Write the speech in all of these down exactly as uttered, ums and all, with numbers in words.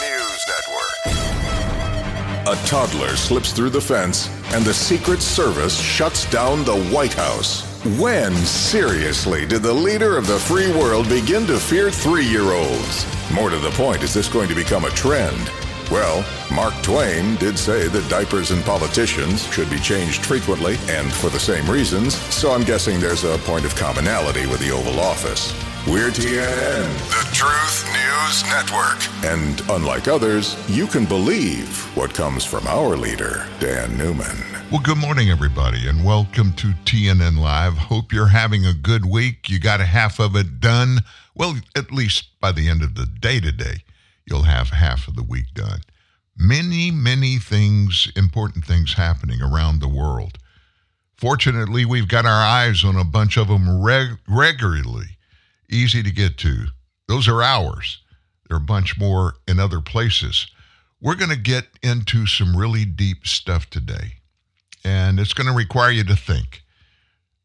News Network. A toddler slips through the fence and the Secret Service shuts down the White House. When, seriously, did the leader of the free world begin to fear three-year-olds? More to the point, is this going to become a trend? Well, Mark Twain did say that diapers and politicians should be changed frequently and for the same reasons, so I'm guessing there's a point of commonality with the Oval Office. We're T N N, the Truth News Network. And unlike others, you can believe what comes from our leader, Dan Newman. Well, good morning, everybody, and welcome to T N N Live. Hope you're having a good week. You got half of it done. Well, at least by the end of the day today, you'll have half of the week done. Many, many things, important things happening around the world. Fortunately, we've got our eyes on a bunch of them reg- regularly, easy to get to. Those are ours. There are a bunch more in other places. We're going to get into some really deep stuff today, and it's going to require you to think.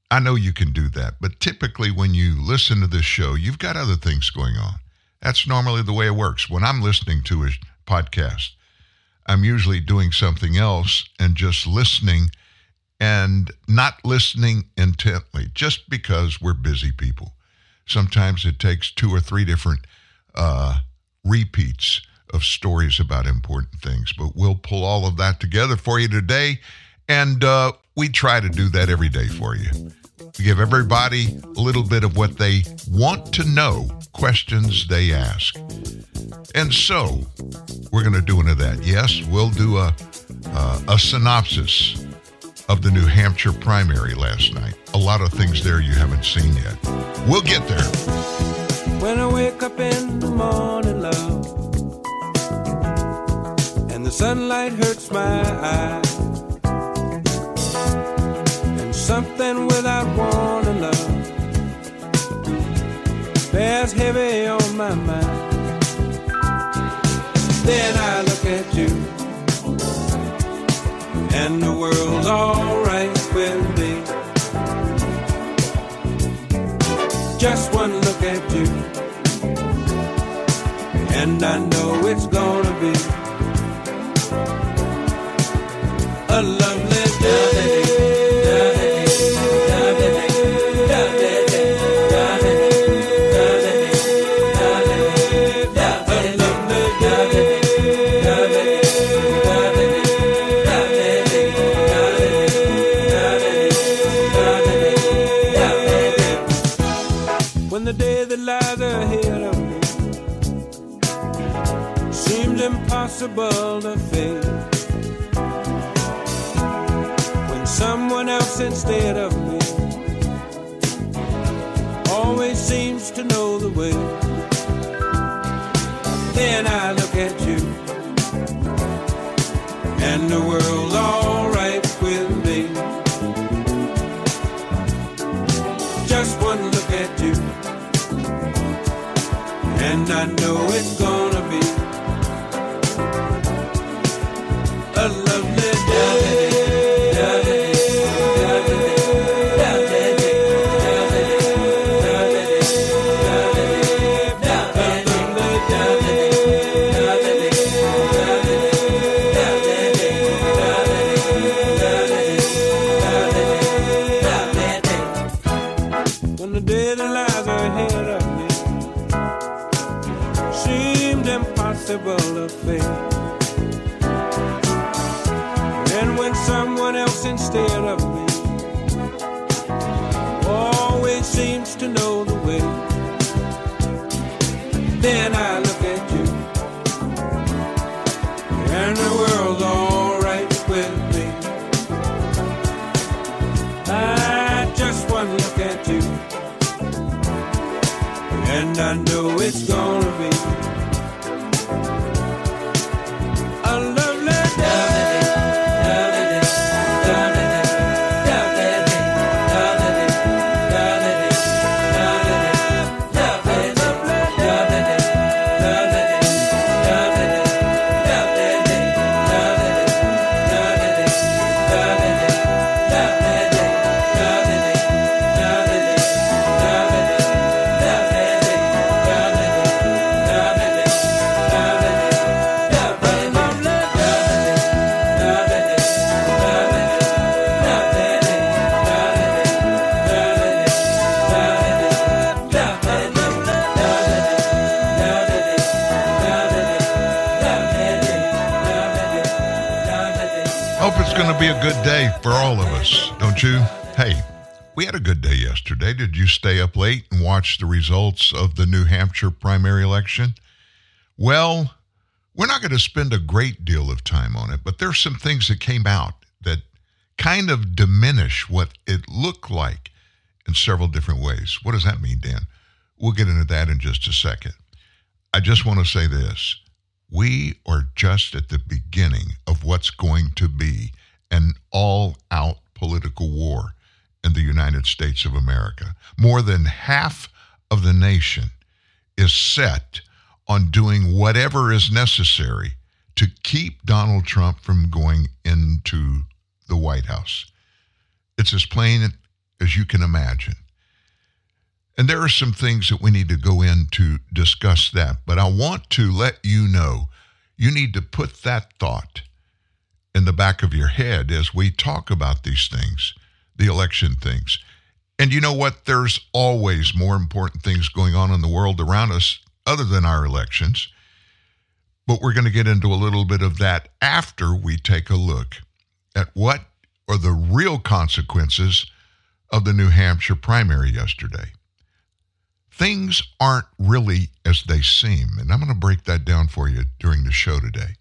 I know you can do that, but typically when you listen to this show, you've got other things going on. That's normally the way it works. When I'm listening to a podcast, I'm usually doing something else and just listening and not listening intently, just because we're busy people. Sometimes it takes two or three different uh, repeats of stories about important things, but we'll pull all of that together for you today, and uh, we try to do that every day for you. We give everybody a little bit of what they want to know, questions they ask. And so, we're going to do into that. Yes, we'll do a, uh, a synopsis of the New Hampshire primary last night. A lot of things there you haven't seen yet. We'll get there. When I wake up in the morning, love, and the sunlight hurts my eyes. Something without warning, love bears heavy on my mind. Then I look at you, and the world's alright with me. Just one look at you, and I know it's gonna be a lovely day. To face when someone else instead of me always seems to know the way. Then I look at you, and the world's all right with me. Just one look at you, and I know it's gonna be a lovely day. hope it's going to be a good day for all of us, don't you? Hey, we had a good day yesterday. Did you stay up late and watch the results of the New Hampshire primary election? Well, we're not going to spend a great deal of time on it, but there's some things that came out that kind of diminish what it looked like in several different ways. What does that mean, Dan? We'll get into that in just a second. I just want to say this. We are just at the beginning of what's going to be an all-out political war in the United States of America. More than half of the nation is set on doing whatever is necessary to keep Donald Trump from going into the White House. It's as plain as you can imagine. And there are some things that we need to go in to discuss that, but I want to let you know, you need to put that thought in the back of your head as we talk about these things, the election things. And you know what? There's always more important things going on in the world around us other than our elections, but we're going to get into a little bit of that after we take a look at what are the real consequences of the New Hampshire primary yesterday. Things aren't really as they seem, and I'm going to break that down for you during the show today.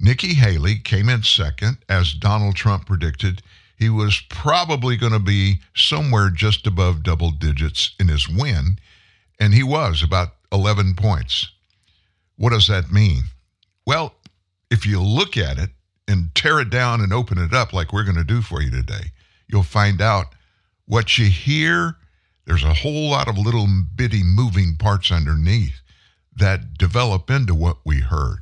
Nikki Haley came in second, as Donald Trump predicted. He was probably going to be somewhere just above double digits in his win, and he was about eleven points. What does that mean? Well, if you look at it and tear it down and open it up like we're going to do for you today, you'll find out what you hear. There's a whole lot of little bitty moving parts underneath that develop into what we heard.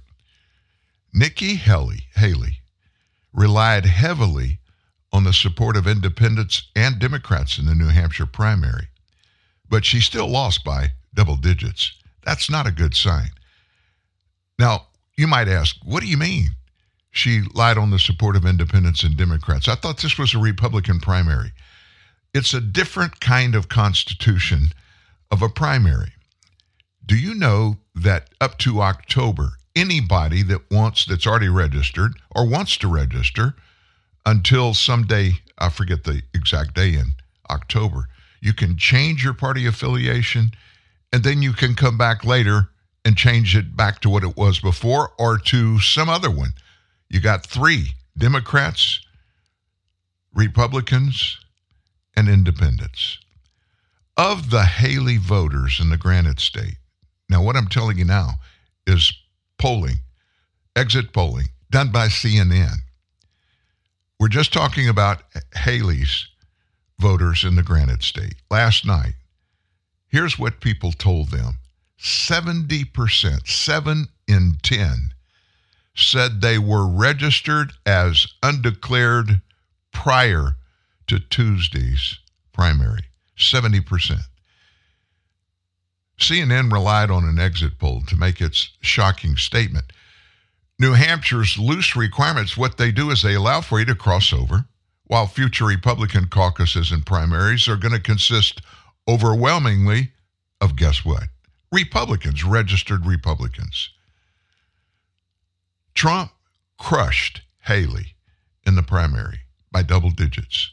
Nikki Haley, Haley relied heavily on the support of independents and Democrats in the New Hampshire primary, but she still lost by double digits. That's not a good sign. Now, you might ask, what do you mean she lied on the support of independents and Democrats? I thought this was a Republican primary. It's a different kind of constitution of a primary. Do you know that up to October, anybody that wants, that's already registered or wants to register until someday, I forget the exact day in October, you can change your party affiliation and then you can come back later and change it back to what it was before or to some other one. You got three, Democrats, Republicans, and independents. Of the Haley voters in the Granite State, now what I'm telling you now is polling, exit polling, done by C N N. We're just talking about Haley's voters in the Granite State. Last night, here's what people told them. seventy percent, seven in ten, said they were registered as undeclared prior to Tuesday's primary, seventy percent. C N N relied on an exit poll to make its shocking statement. New Hampshire's loose requirements, what they do is they allow for you to cross over, while future Republican caucuses and primaries are going to consist overwhelmingly of, guess what? Republicans, registered Republicans. Trump crushed Haley in the primary by double digits.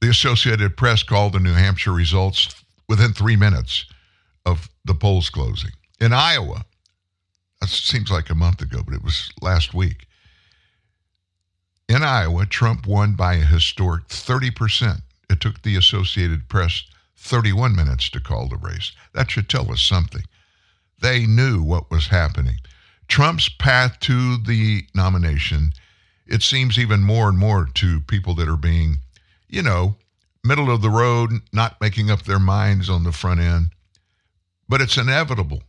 The Associated Press called the New Hampshire results within three minutes of the polls closing. In Iowa, that seems like a month ago, but it was last week. In Iowa, Trump won by a historic thirty percent. It took the Associated Press thirty-one minutes to call the race. That should tell us something. They knew what was happening. Trump's path to the nomination, it seems even more and more to people that are being, you know, middle of the road, not making up their minds on the front end. But it's inevitable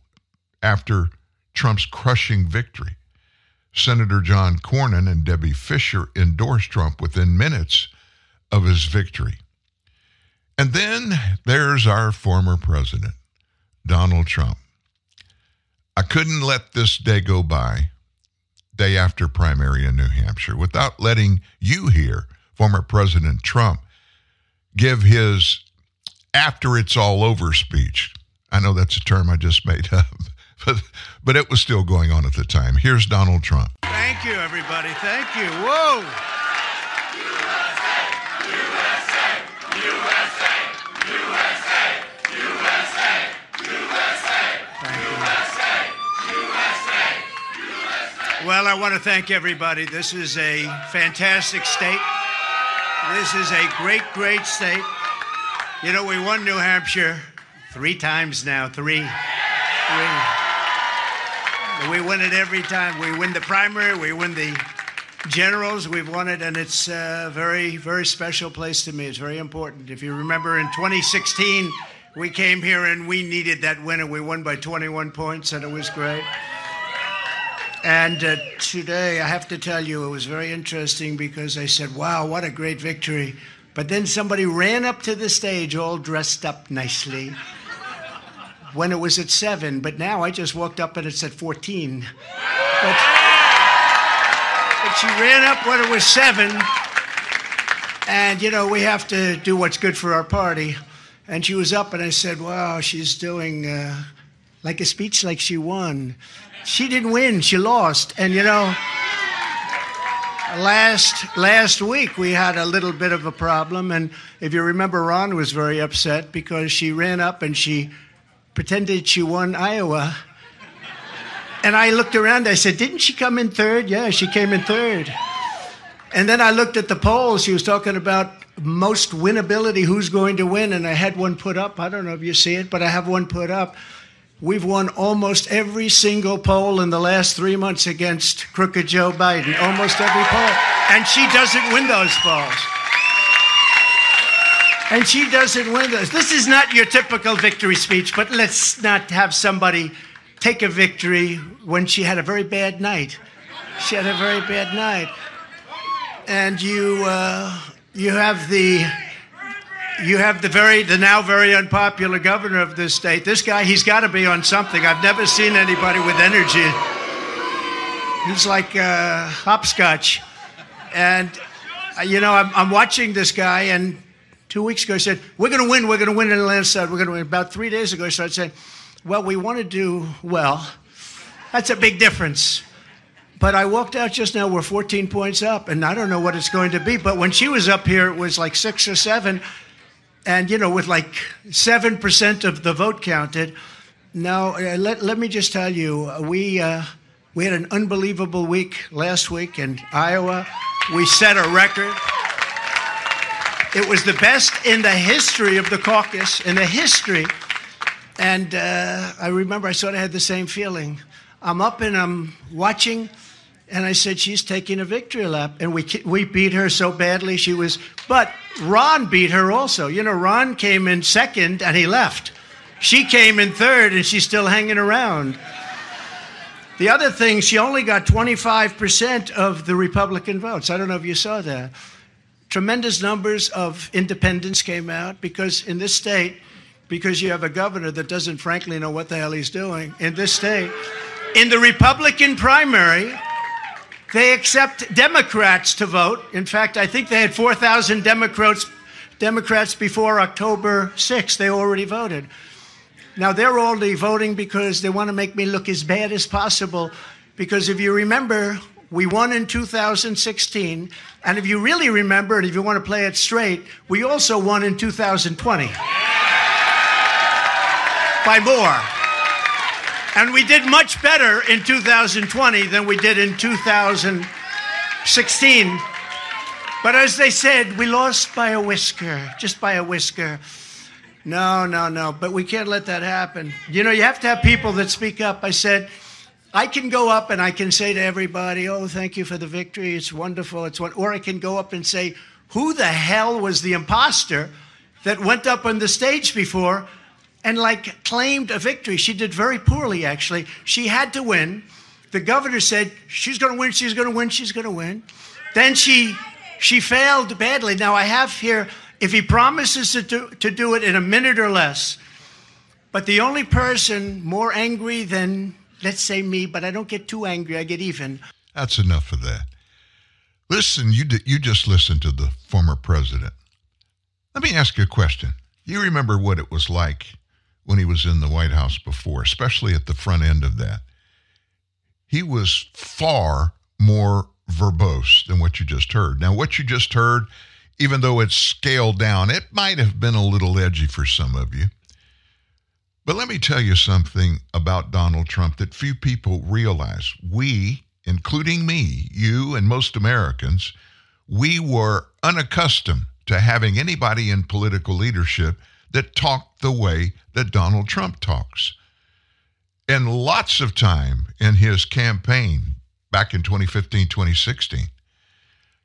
after Trump's crushing victory. Senator John Cornyn and Debbie Fisher endorsed Trump within minutes of his victory. And then there's our former president, Donald Trump. I couldn't let this day go by, day after primary in New Hampshire, without letting you hear former President Trump give his after it's all over speech. I know that's a term I just made up, But, but it was still going on at the time. Here's Donald Trump. Thank you, everybody. Thank you. Whoa. U S A! U S A! U S A! U S A! U S A! U S A! U S A! U S A! Well, I want to thank everybody. This is a fantastic state. This is a great, great state. You know, we won New Hampshire three times now. Three. We, we win it every time. We win the primary. We win the generals. We've won it, and it's a very, very special place to me. It's very important. If you remember, in twenty sixteen, we came here, and we needed that win, and we won by twenty-one points, and it was great. And uh, today, I have to tell you, it was very interesting because I said, wow, what a great victory. But then somebody ran up to the stage all dressed up nicely when it was at seven, but now I just walked up and it's at fourteen. But, but she ran up when it was seven, and, you know, we have to do what's good for our party. And she was up, and I said, wow, she's doing uh, like a speech like she won. She didn't win. She lost. And, you know, last last week we had a little bit of a problem. And if you remember, Ron was very upset because she ran up and she pretended she won Iowa. And I looked around. I said, didn't she come in third? Yeah, she came in third. And then I looked at the polls. She was talking about most winnability, who's going to win. And I had one put up. I don't know if you see it, but I have one put up. We've won almost every single poll in the last three months against crooked Joe Biden. Almost every poll. And she doesn't win those polls. And she doesn't win those. This is not your typical victory speech, but let's not have somebody take a victory when she had a very bad night. She had a very bad night. And you uh, you have the you have the very the now very unpopular governor of this state. This guy, he's got to be on something. I've never seen anybody with energy. He's like uh, hopscotch. And uh, you know, I'm, I'm watching this guy and. Two weeks ago, he said, we're going to win, we're going to win in the landslide, we're going to win. About three days ago, he started saying, well, we want to do well. That's a big difference. But I walked out just now, we're fourteen points up, and I don't know what it's going to be. But when she was up here, it was like six or seven, and, you know, with like seven percent of the vote counted. Now, let, let me just tell you, we, uh, we had an unbelievable week last week in Iowa. We set a record. It was the best in the history of the caucus, in the history. And uh, I remember I sort of had the same feeling. I'm up and I'm watching, and I said, she's taking a victory lap. And we we beat her so badly. She was, but Ron beat her also. You know, Ron came in second, and he left. She came in third, and she's still hanging around. The other thing, she only got twenty-five percent of the Republican votes. I don't know if you saw that. Tremendous numbers of independents came out because in this state, because you have a governor that doesn't frankly know what the hell he's doing, in this state, in the Republican primary, they accept Democrats to vote. In fact, I think they had four thousand Democrats, Democrats before October sixth. They already voted. Now, they're only voting because they want to make me look as bad as possible because if you remember, we won in two thousand sixteen, and if you really remember, and if you want to play it straight, we also won in two thousand twenty. By more. And we did much better in two thousand twenty than we did in two thousand sixteen. But as they said, we lost by a whisker, just by a whisker. No, no, no, but we can't let that happen. You know, you have to have people that speak up. I said, I can go up and I can say to everybody, oh, thank you for the victory. It's wonderful. It's one. Or I can go up and say, who the hell was the imposter that went up on the stage before and, like, claimed a victory? She did very poorly, actually. She had to win. The governor said, she's going to win, she's going to win, she's going to win. Then she she failed badly. Now, I have here, if he promises to do, to do it in a minute or less, but the only person more angry than... let's say me, but I don't get too angry. I get even. That's enough for that. Listen, you d- you just listened to the former president. Let me ask you a question. You remember what it was like when he was in the White House before, especially at the front end of that. He was far more verbose than what you just heard. Now, what you just heard, even though it's scaled down, it might have been a little edgy for some of you. But let me tell you something about Donald Trump that few people realize. We, including me, you, and most Americans, we were unaccustomed to having anybody in political leadership that talked the way that Donald Trump talks. And lots of time in his campaign back in twenty fifteen, twenty sixteen,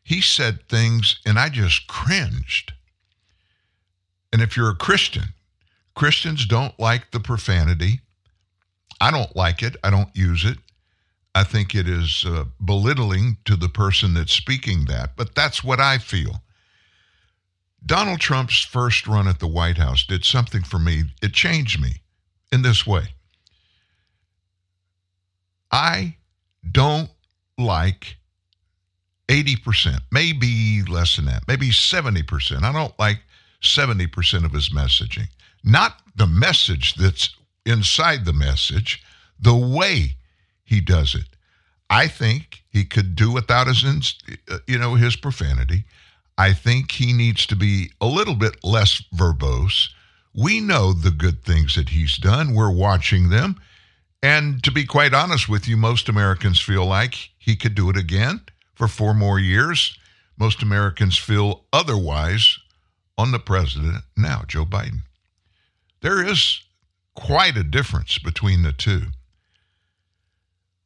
he said things and I just cringed. And if you're a Christian, Christians don't like the profanity. I don't like it. I don't use it. I think it is uh, belittling to the person that's speaking that, but that's what I feel. Donald Trump's first run at the White House did something for me. It changed me in this way. I don't like eighty percent, maybe less than that, maybe seventy percent. I don't like seventy percent of his messaging. Not the message that's inside the message, the way he does it. I think he could do without his, you know, his profanity. I think he needs to be a little bit less verbose. We know the good things that he's done. We're watching them. And to be quite honest with you, most Americans feel like he could do it again for four more years. Most Americans feel otherwise on the president now, Joe Biden. There is quite a difference between the two.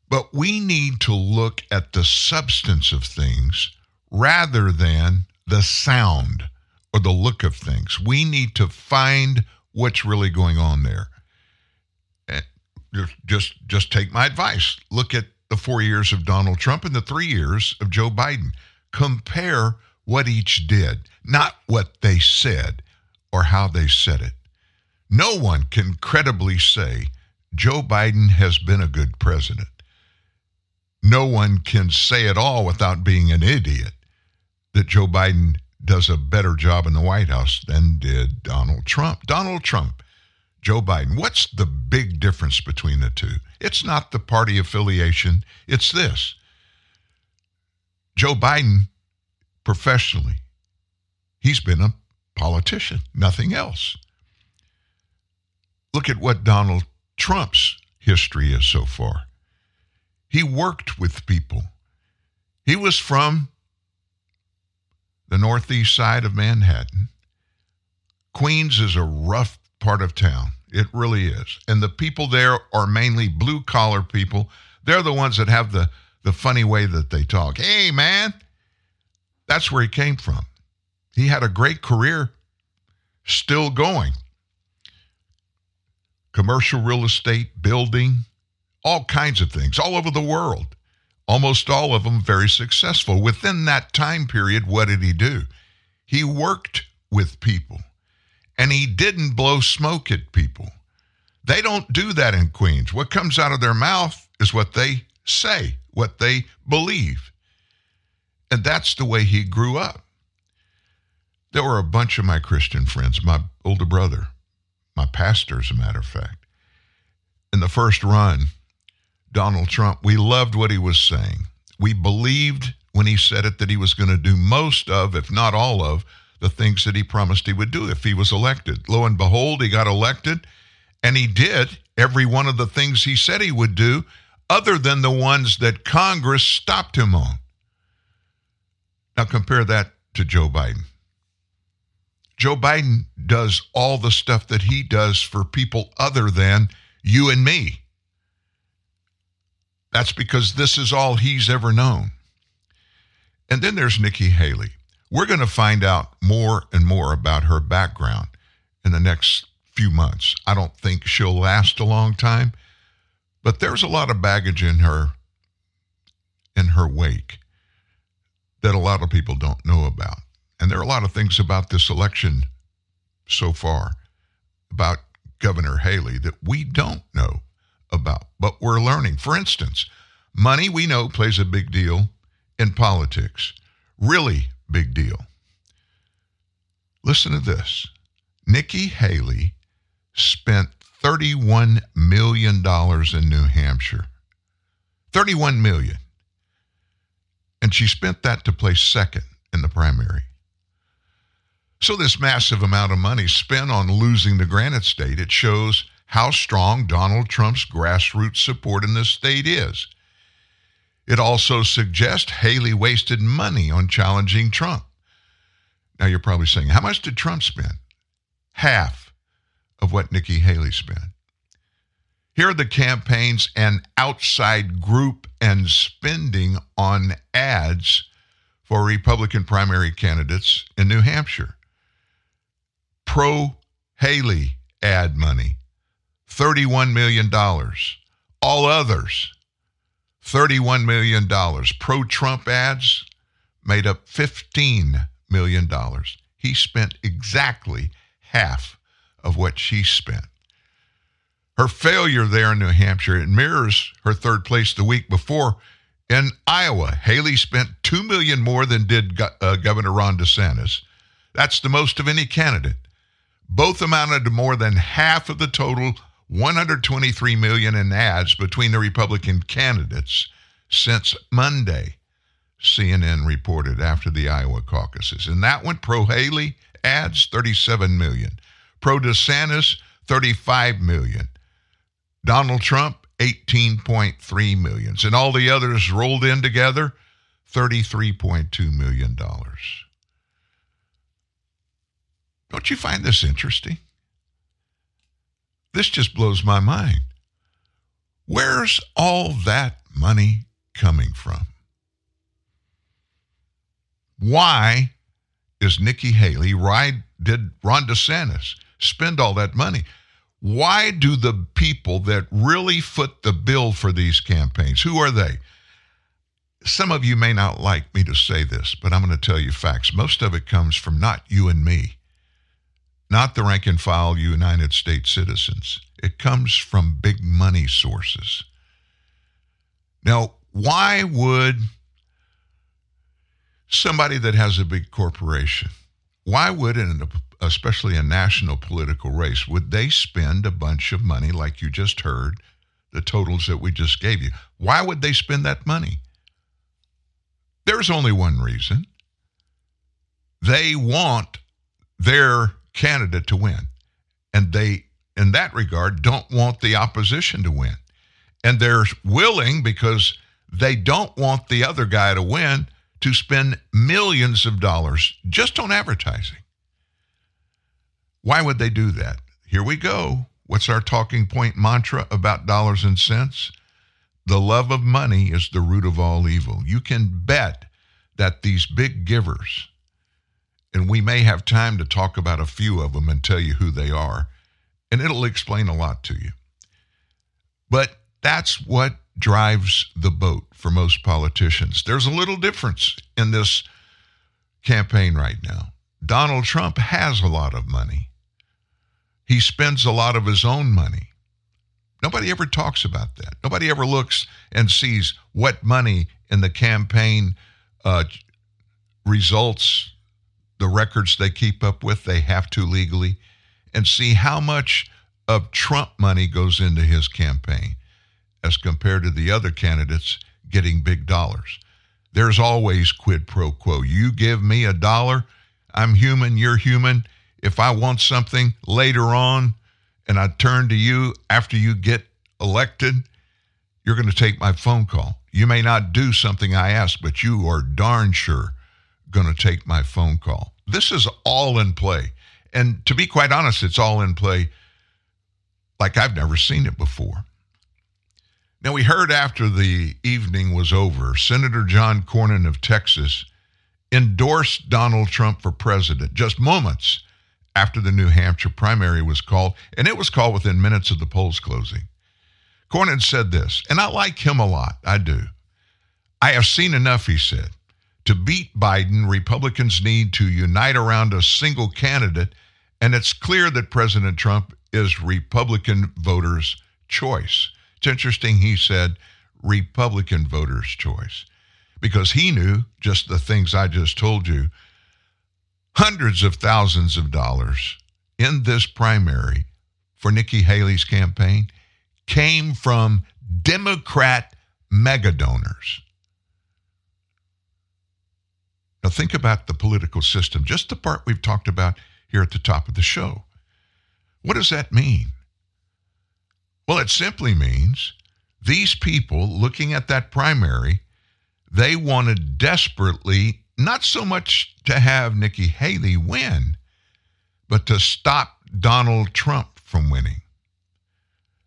But we need to look at the substance of things rather than the sound or the look of things. We need to find what's really going on there. Just, just take my advice. Look at the four years of Donald Trump and the three years of Joe Biden. Compare what each did, not what they said or how they said it. No one can credibly say Joe Biden has been a good president. No one can say at all without being an idiot that Joe Biden does a better job in the White House than did Donald Trump. Donald Trump. Joe Biden, what's the big difference between the two? It's not the party affiliation, it's this. Joe Biden, professionally, he's been a politician, nothing else. Look at what Donald Trump's history is so far. He worked with people. He was from the northeast side of Manhattan. Queens is a rough part of town. It really is. And the people there are mainly blue-collar people. They're the ones that have the, the funny way that they talk. Hey, man, that's where he came from. He had a great career, still going. Commercial real estate, building, all kinds of things, all over the world. Almost all of them very successful. Within that time period, what did he do? He worked with people. And he didn't blow smoke at people. They don't do that in Queens. What comes out of their mouth is what they say, what they believe. And that's the way he grew up. There were a bunch of my Christian friends, my older brother, my pastor, as a matter of fact. In the first run, Donald Trump, we loved what he was saying. We believed when he said it that he was going to do most of, if not all of, the things that he promised he would do if he was elected. Lo and behold, he got elected, and he did every one of the things he said he would do, other than the ones that Congress stopped him on. Now compare that to Joe Biden. Joe Biden does all the stuff that he does for people other than you and me. That's because this is all he's ever known. And then there's Nikki Haley. We're going to find out more and more about her background in the next few months. I don't think she'll last a long time, but there's a lot of baggage in her, in her wake that a lot of people don't know about. And there are a lot of things about this election so far, about Governor Haley, that we don't know about, but we're learning. For instance, money we know plays a big deal in politics. Really big deal. Listen to this. Nikki Haley spent thirty-one million dollars in New Hampshire. thirty-one million dollars. And she spent that to place second in the primary. So this massive amount of money spent on losing the Granite State, it shows how strong Donald Trump's grassroots support in this state is. It also suggests Haley wasted money on challenging Trump. Now you're probably saying, how much did Trump spend? Half of what Nikki Haley spent. Here are the campaigns and outside group and spending on ads for Republican primary candidates in New Hampshire. Pro-Haley ad money, thirty-one million dollars. All others, thirty-one million dollars. Pro-Trump ads made up fifteen million dollars. He spent exactly half of what she spent. Her failure there in New Hampshire, it mirrors her third place the week before in Iowa. Haley spent two million dollars more than did Go- uh, Governor Ron DeSantis. That's the most of any candidate. Both amounted to more than half of the total one hundred twenty-three million dollars in ads between the Republican candidates since Monday, C N N reported after the Iowa caucuses. And that one, pro-Haley ads, thirty-seven million dollars. Pro-DeSantis, thirty-five million dollars. Donald Trump, eighteen point three million dollars. And all the others rolled in together, thirty-three point two million dollars. Don't you find this interesting? This just blows my mind. Where's all that money coming from? Why is Nikki Haley, why did Ron DeSantis spend all that money? Why do the people that really foot the bill for these campaigns, who are they? Some of you may not like me to say this, but I'm going to tell you facts. Most of it comes from not you and me, not the rank and file United States citizens. It comes from big money sources. Now, why would somebody that has a big corporation, why would an especially a national political race, would they spend a bunch of money like you just heard, the totals that we just gave you? Why would they spend that money? There's only one reason. They want their candidate to win. And they, in that regard, don't want the opposition to win. And they're willing, because they don't want the other guy to win, to spend millions of dollars just on advertising. Why would they do that? Here we go. What's our talking point mantra about dollars and cents? The love of money is the root of all evil. You can bet that these big givers, and we may have time to talk about a few of them and tell you who they are, and it'll explain a lot to you. But that's what drives the boat for most politicians. There's a little difference in this campaign right now. Donald Trump has a lot of money. He spends a lot of his own money. Nobody ever talks about that. Nobody ever looks and sees what money in the campaign uh, results, the records they keep up with, they have to legally, and see how much of Trump money goes into his campaign as compared to the other candidates getting big dollars. There's always quid pro quo. You give me a dollar, I'm human, you're human. If I want something later on and I turn to you after you get elected, you're going to take my phone call. You may not do something I ask, but you are darn sure going to take my phone call. This is all in play. And to be quite honest, it's all in play like I've never seen it before. Now, we heard after the evening was over, Senator John Cornyn of Texas endorsed Donald Trump for president just moments after the New Hampshire primary was called, and it was called within minutes of the polls closing. Cornyn said this, and I like him a lot, I do. I have seen enough, he said. To beat Biden, Republicans need to unite around a single candidate, and it's clear that President Trump is Republican voters' choice. It's interesting he said Republican voters' choice, because he knew just the things I just told you. Hundreds of thousands of dollars in this primary for Nikki Haley's campaign came from Democrat mega donors. Now think about the political system, just the part we've talked about here at the top of the show. What does that mean? Well, it simply means these people looking at that primary, they wanted desperately not so much to have Nikki Haley win, but to stop Donald Trump from winning.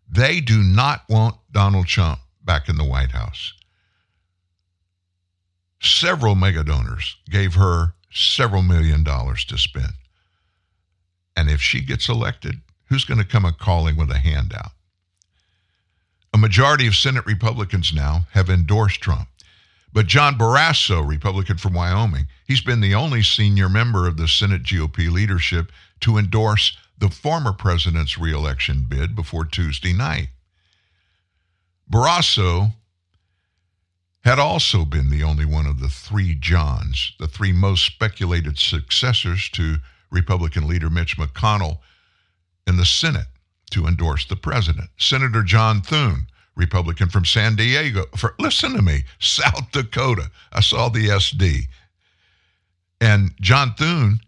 They do not want Donald Trump back in the White House. Several mega donors gave her several million dollars to spend. And if she gets elected, who's going to come a calling with a handout? A majority of Senate Republicans now have endorsed Trump. But John Barrasso, Republican from Wyoming, he's been the only senior member of the Senate G O P leadership to endorse the former president's reelection bid before Tuesday night. Barrasso had also been the only one of the three Johns, the three most speculated successors to Republican leader Mitch McConnell in the Senate, to endorse the president. Senator John Thune, Republican from San Diego, for, listen to me, South Dakota. I saw the S D. And John Thune,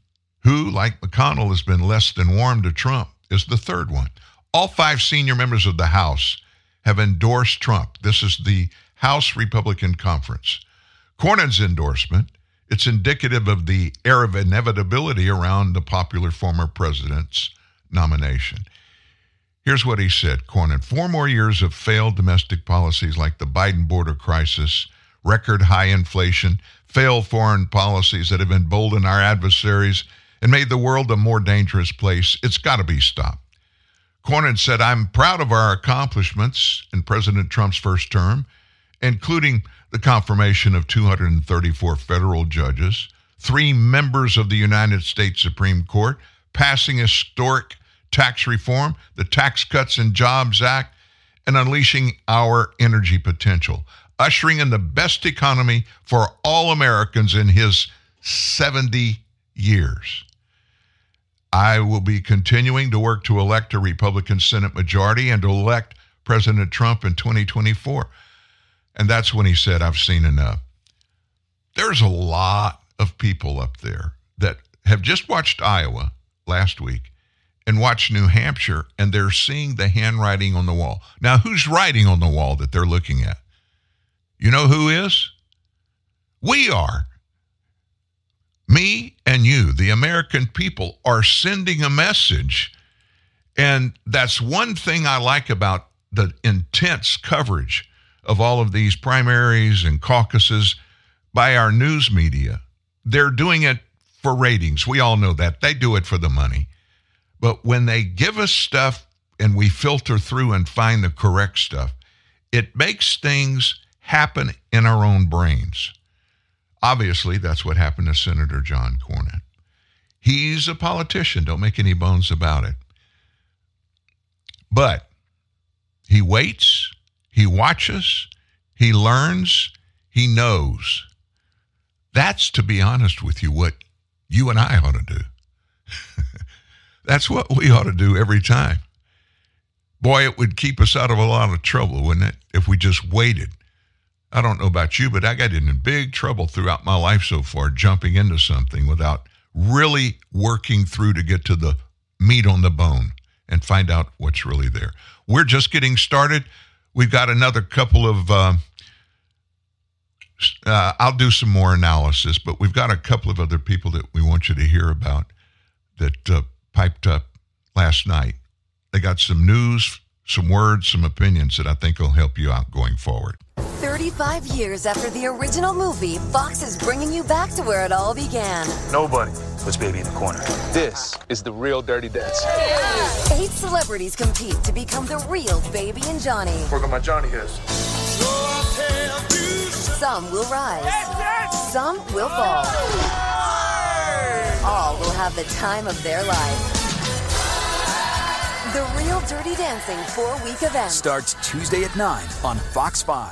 who, like McConnell, has been less than warm to Trump, is the third one. All five senior members of the House have endorsed Trump. This is the House Republican Conference. Cornyn's endorsement, it's indicative of the air of inevitability around the popular former president's nomination. Here's what he said, Cornyn. Four more years of failed domestic policies like the Biden border crisis, record high inflation, failed foreign policies that have emboldened our adversaries and made the world a more dangerous place. It's got to be stopped. Cornyn said, I'm proud of our accomplishments in President Trump's first term, including the confirmation of two hundred thirty-four federal judges, three members of the United States Supreme Court, passing historic tax reform, the Tax Cuts and Jobs Act, and unleashing our energy potential, ushering in the best economy for all Americans in his seventy years. I will be continuing to work to elect a Republican Senate majority and to elect President Trump in twenty twenty-four. And that's when he said, I've seen enough. There's a lot of people up there that have just watched Iowa last week and watch New Hampshire, and they're seeing the handwriting on the wall. Now, who's writing on the wall that they're looking at? You know who is? We are. Me and you, the American people, are sending a message, and that's one thing I like about the intense coverage of all of these primaries and caucuses by our news media. They're doing it for ratings. We all know that. They do it for the money. But when they give us stuff and we filter through and find the correct stuff, it makes things happen in our own brains. Obviously, that's what happened to Senator John Cornyn. He's a politician, don't make any bones about it. But he waits, he watches, he learns, he knows. That's, to be honest with you, what you and I ought to do. That's what we ought to do every time. Boy, it would keep us out of a lot of trouble, wouldn't it, if we just waited? I don't know about you, but I got in big trouble throughout my life so far, jumping into something without really working through to get to the meat on the bone and find out what's really there. We're just getting started. We've got another couple of, uh, uh, I'll do some more analysis, but we've got a couple of other people that we want you to hear about that uh, piped up last night. They got some news, some words, some opinions that I think will help you out going forward. thirty-five years after the original movie, Fox is bringing you back to where it all began. Nobody was Baby in the Corner. This is the real Dirty Dance. Yeah. Eight celebrities compete to become the real Baby and Johnny. Working my Johnny is. Some will rise. Yes, yes. Some will fall. Oh. All will have the time of their life. The Real Dirty Dancing four-week event starts Tuesday at nine on Fox five.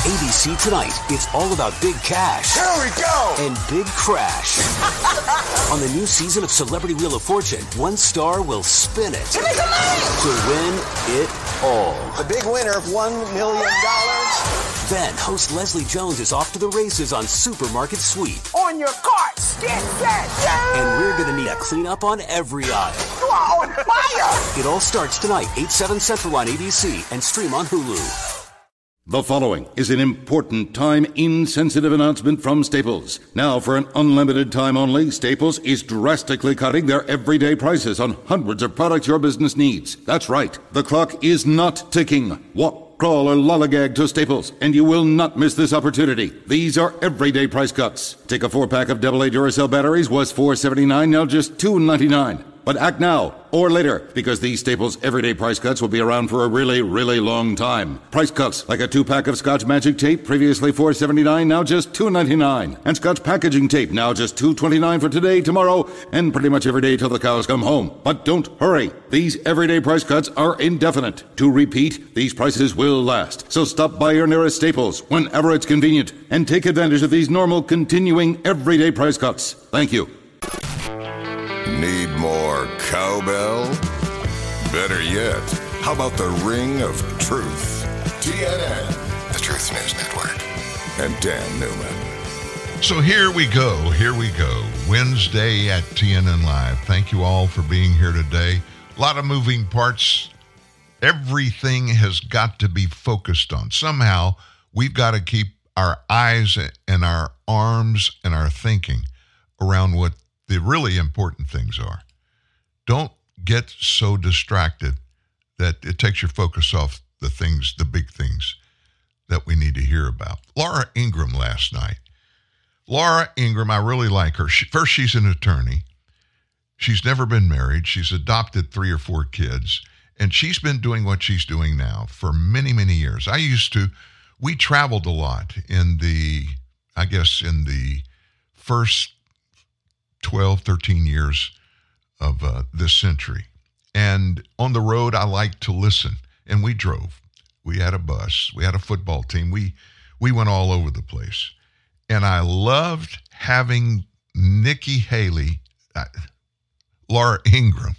A B C Tonight, it's all about big cash. Here we go! And big crash. On the new season of Celebrity Wheel of Fortune, one star will spin it. Give me some money! To win it all. The big winner of one million dollars. Then, host Leslie Jones is off to the races on Supermarket Sweep. On your carts! Get set! Yeah. And we're going to need a cleanup on every aisle. You are on fire! It all starts tonight, eight, seven Central on A B C and stream on Hulu. The following is an important time-insensitive announcement from Staples. Now, for an unlimited time only, Staples is drastically cutting their everyday prices on hundreds of products your business needs. That's right. The clock is not ticking. Walk, crawl, or lollygag to Staples, and you will not miss this opportunity. These are everyday price cuts. Take a four-pack of double A Duracell batteries was four dollars and seventy-nine cents, now just two dollars and ninety-nine cents. But act now or later, because these Staples everyday price cuts will be around for a really, really long time. Price cuts like a two-pack of Scotch Magic Tape, previously four dollars and seventy-nine cents, now just two dollars and ninety-nine cents. And Scotch Packaging Tape, now just two dollars and twenty-nine cents for today, tomorrow, and pretty much every day till the cows come home. But don't hurry. These everyday price cuts are indefinite. To repeat, these prices will last. So stop by your nearest Staples whenever it's convenient and take advantage of these normal, continuing everyday price cuts. Thank you. Need more cowbell? Better yet, how about the Ring of Truth? T N N, the Truth News Network, and Dan Newman. So here we go, here we go. Wednesday at T N N Live. Thank you all for being here today. A lot of moving parts. Everything has got to be focused on. Somehow, we've got to keep our eyes and our arms and our thinking around what the really important things are. Don't get so distracted that it takes your focus off the things, the big things that we need to hear about. Laura Ingraham last night. Laura Ingraham, I really like her. She, first, she's an attorney. She's never been married. She's adopted three or four kids, and she's been doing what she's doing now for many, many years. I used to, we traveled a lot in the, I guess, in the first twelve, thirteen years of uh, this century. And on the road, I like to listen. And we drove. We had a bus. We had a football team. We, we went all over the place. And I loved having Nikki Haley, uh, Laura Ingraham,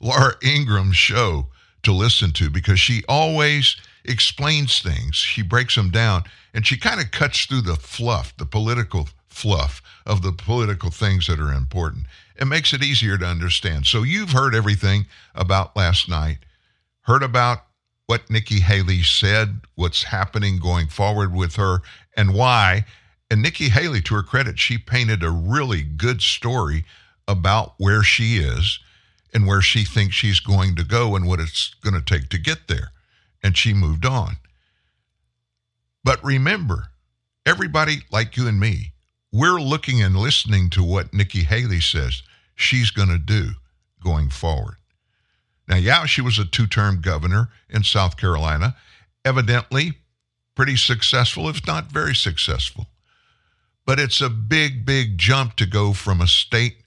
Laura Ingram's show to listen to, because she always explains things. She breaks them down. And she kind of cuts through the fluff, the political fluff of the political things that are important. It makes it easier to understand. So you've heard everything about last night, heard about what Nikki Haley said, what's happening going forward with her, and why. And Nikki Haley, to her credit, she painted a really good story about where she is and where she thinks she's going to go and what it's going to take to get there. And she moved on. But remember, everybody like you and me, we're looking and listening to what Nikki Haley says she's going to do going forward. Now, yeah, she was a two-term governor in South Carolina, evidently pretty successful, if not very successful. But it's a big, big jump to go from a state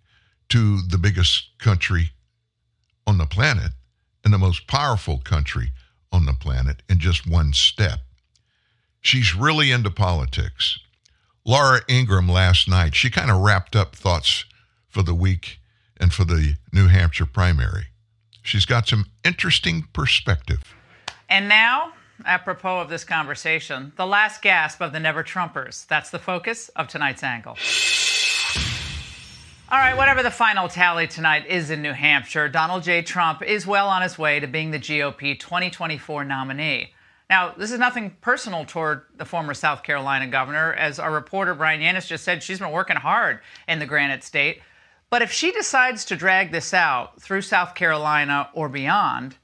to the biggest country on the planet and the most powerful country on the planet in just one step. She's really into politics. Laura Ingraham last night, she kind of wrapped up thoughts for the week and for the New Hampshire primary. She's got some interesting perspective. And now, apropos of this conversation, the last gasp of the Never Trumpers. That's the focus of tonight's angle. All right, whatever the final tally tonight is in New Hampshire, Donald J. Trump is well on his way to being the G O P twenty twenty-four nominee. Now, this is nothing personal toward the former South Carolina governor. As our reporter, Brian Yanis, just said, she's been working hard in the Granite State. But if she decides to drag this out through South Carolina or beyond,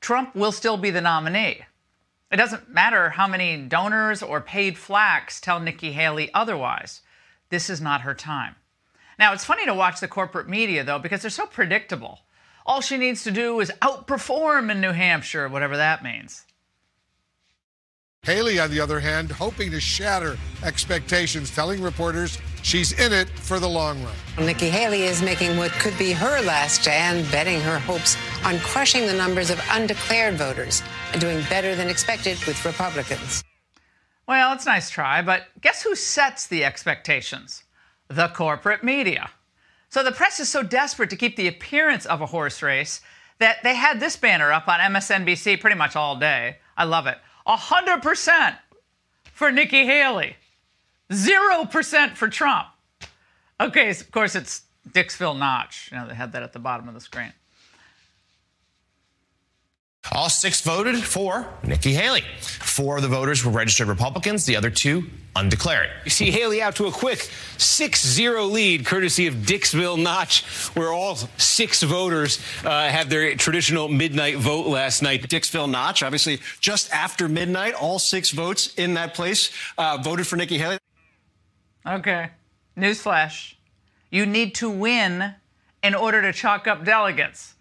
Trump will still be the nominee. It doesn't matter how many donors or paid flacks tell Nikki Haley otherwise. This is not her time. Now, it's funny to watch the corporate media, though, because they're so predictable. All she needs to do is outperform in New Hampshire, whatever that means. Haley, on the other hand, hoping to shatter expectations, telling reporters she's in it for the long run. Nikki Haley is making what could be her last stand, betting her hopes on crushing the numbers of undeclared voters and doing better than expected with Republicans. Well, it's a nice try, but guess who sets the expectations? The corporate media. So the press is so desperate to keep the appearance of a horse race that they had this banner up on M S N B C pretty much all day. I love it. one hundred percent for Nikki Haley. zero percent for Trump. Okay, of course, it's Dixville Notch. You know, they had that at the bottom of the screen. All six voted for Nikki Haley. Four of the voters were registered Republicans, the other two undeclared. You see Haley out to a quick six zero lead, courtesy of Dixville Notch, where all six voters uh, had their traditional midnight vote last night. Dixville Notch, obviously, just after midnight, all six votes in that place uh, voted for Nikki Haley. Okay, newsflash. You need to win in order to chalk up delegates.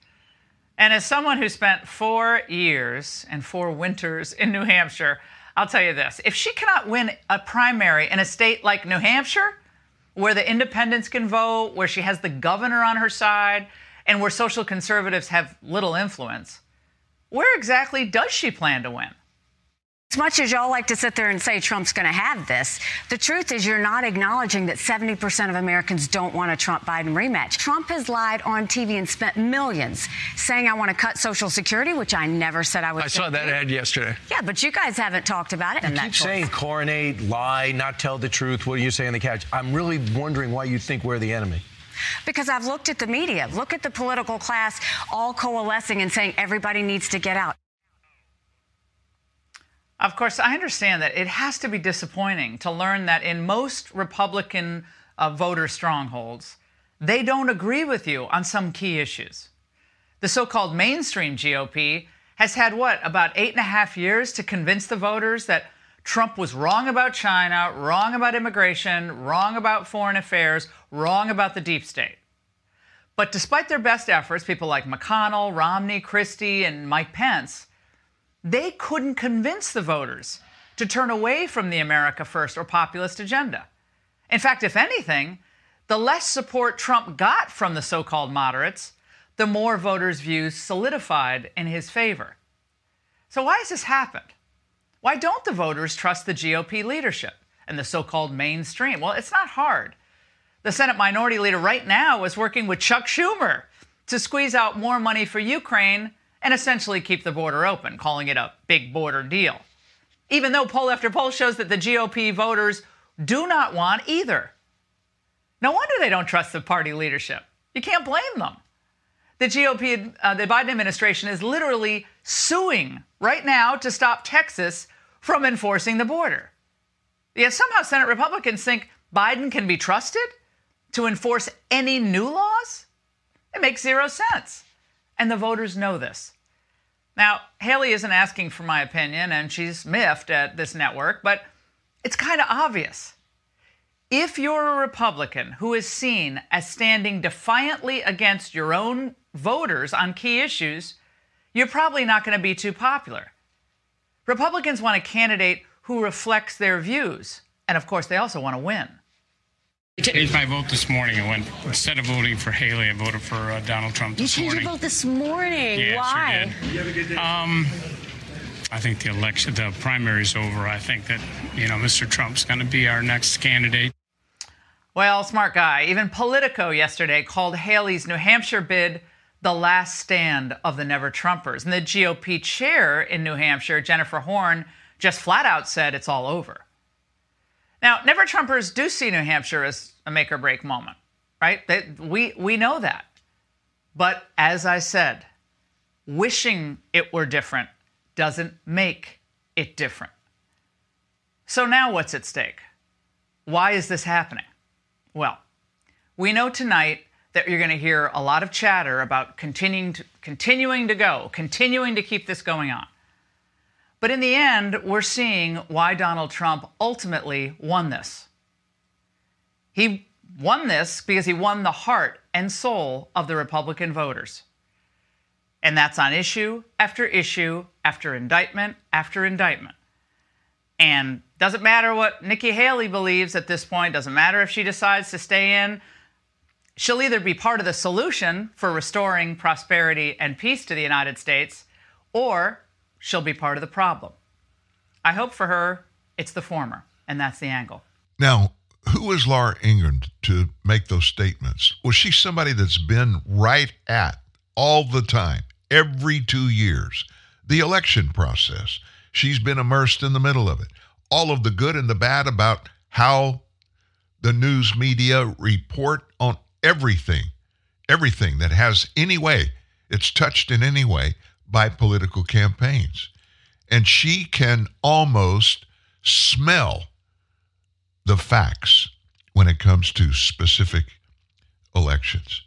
And as someone who spent four years and four winters in New Hampshire, I'll tell you this. If she cannot win a primary in a state like New Hampshire, where the independents can vote, where she has the governor on her side, and where social conservatives have little influence, where exactly does she plan to win? As much as y'all like to sit there and say Trump's going to have this, the truth is you're not acknowledging that seventy percent of Americans don't want a Trump-Biden rematch. Trump has lied on T V and spent millions saying, I want to cut Social Security, which I never said I would. I saw that ad yesterday. Yeah, but you guys haven't talked about it. You keep saying coronate, lie, not tell the truth. What do you say on the couch? I'm really wondering why you think we're the enemy. Because I've looked at the media, look at the political class all coalescing and saying everybody needs to get out. Of course, I understand that it has to be disappointing to learn that in most Republican uh, voter strongholds, they don't agree with you on some key issues. The so-called mainstream G O P has had, what, about eight and a half years to convince the voters that Trump was wrong about China, wrong about immigration, wrong about foreign affairs, wrong about the deep state. But despite their best efforts, people like McConnell, Romney, Christie, and Mike Pence, they couldn't convince the voters to turn away from the America First or populist agenda. In fact, if anything, the less support Trump got from the so-called moderates, the more voters' views solidified in his favor. So why has this happened? Why don't the voters trust the G O P leadership and the so-called mainstream? Well, it's not hard. The Senate Minority Leader right now is working with Chuck Schumer to squeeze out more money for Ukraine and essentially keep the border open, calling it a big border deal, even though poll after poll shows that the G O P voters do not want either. No wonder they don't trust the party leadership. You can't blame them. The G O P, uh, the Biden administration is literally suing right now to stop Texas from enforcing the border. Yet somehow Senate Republicans think Biden can be trusted to enforce any new laws? It makes zero sense. And the voters know this. Now, Haley isn't asking for my opinion, and she's miffed at this network, but it's kind of obvious. If you're a Republican who is seen as standing defiantly against your own voters on key issues, you're probably not going to be too popular. Republicans want a candidate who reflects their views, and of course, they also want to win. I changed my vote this morning. I went, instead of voting for Haley, I voted for uh, Donald Trump this morning. You changed your vote this morning? Yeah, why? Sure did. Um, I think the election, the primary's over. I think that, you know, Mister Trump's going to be our next candidate. Well, smart guy. Even Politico yesterday called Haley's New Hampshire bid the last stand of the Never Trumpers. And the G O P chair in New Hampshire, Jennifer Horne, just flat out said it's all over. Now, Never Trumpers do see New Hampshire as a make-or-break moment, right? They, we, we know that. But as I said, wishing it were different doesn't make it different. So now what's at stake? Why is this happening? Well, we know tonight that you're going to hear a lot of chatter about continuing to, continuing to go, continuing to keep this going on. But in the end, we're seeing why Donald Trump ultimately won this. He won this because he won the heart and soul of the Republican voters. And that's on issue after issue, after indictment, after indictment. And doesn't matter what Nikki Haley believes at this point, doesn't matter if she decides to stay in. She'll either be part of the solution for restoring prosperity and peace to the United States, or she'll be part of the problem. I hope for her, it's the former, and that's the angle. Now, who is Laura Ingraham to make those statements? Well, she's somebody that's been right at all the time, every two years, the election process. She's been immersed in the middle of it. All of the good and the bad about how the news media report on everything, everything that has any way, it's touched in any way by political campaigns. And she can almost smell the facts when it comes to specific elections.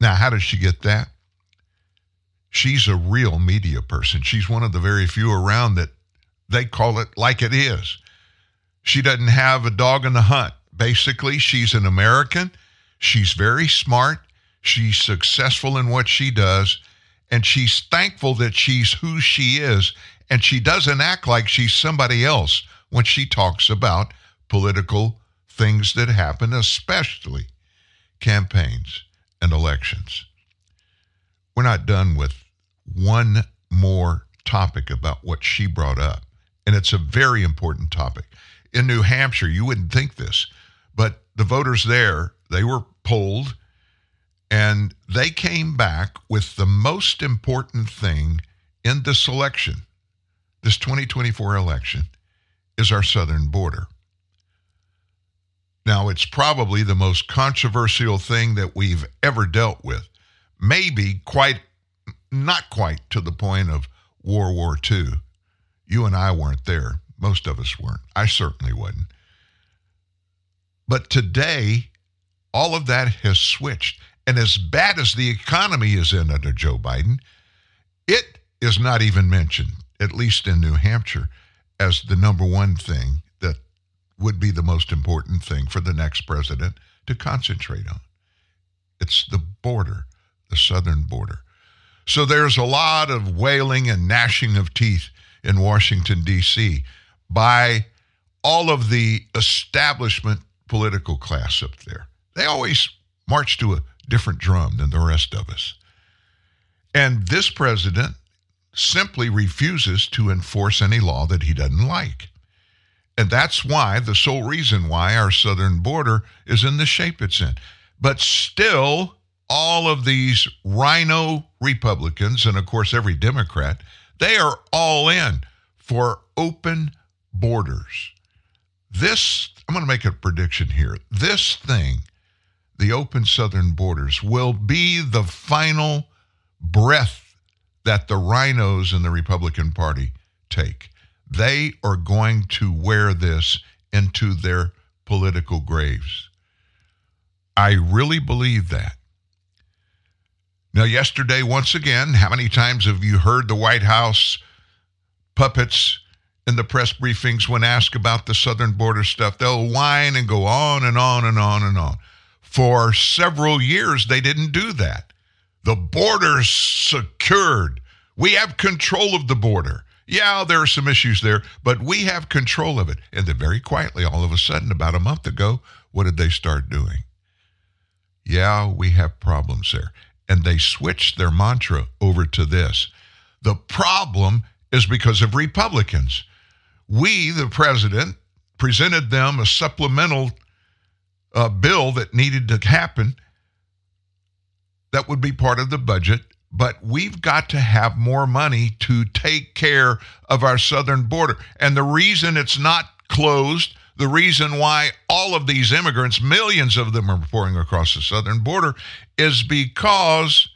Now, how does she get that? She's a real media person. She's one of the very few around that they call it like it is. She doesn't have a dog in the hunt. Basically, she's an American. She's very smart. She's successful in what she does. And she's thankful that she's who she is. And she doesn't act like she's somebody else when she talks about political things that happen, especially campaigns and elections. We're not done with one more topic about what she brought up. And it's a very important topic. In New Hampshire, you wouldn't think this, but the voters there, they were polled, and they came back with the most important thing in this election, this twenty twenty-four election, is our southern border. Now, it's probably the most controversial thing that we've ever dealt with. Maybe quite, not quite to the point of World War Two. You and I weren't there. Most of us weren't. I certainly wasn't. But today, all of that has switched. And as bad as the economy is in under Joe Biden, it is not even mentioned, at least in New Hampshire, as the number one thing that would be the most important thing for the next president to concentrate on. It's the border, the southern border. So there's a lot of wailing and gnashing of teeth in Washington, D C, by all of the establishment political class up there. They always march to a different drum than the rest of us. And this president simply refuses to enforce any law that he doesn't like. And that's why, the sole reason why our southern border is in the shape it's in. But still, all of these rhino Republicans, and of course every Democrat, they are all in for open borders. This, I'm going to make a prediction here. This thing, the open southern borders, will be the final breath that the rhinos in the Republican Party take. They are going to wear this into their political graves. I really believe that. Now, yesterday, once again, how many times have you heard the White House puppets in the press briefings when asked about the southern border stuff? They'll whine and go on and on and on and on. For several years, they didn't do that. The border's secured. We have control of the border. Yeah, there are some issues there, but we have control of it. And then very quietly, all of a sudden, about a month ago, what did they start doing? Yeah, we have problems there. And they switched their mantra over to this. The problem is because of Republicans. We, the president, presented them a supplemental uh, bill that needed to happen that would be part of the budget, but we've got to have more money to take care of our southern border. And the reason it's not closed, the reason why all of these immigrants, millions of them are pouring across the southern border, is because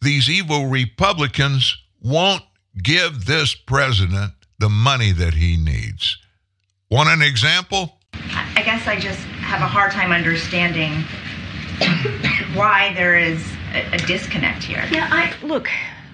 these evil Republicans won't give this president the money that he needs. Want an example? I guess I just have a hard time understanding why there is a, a disconnect here. Yeah, I look,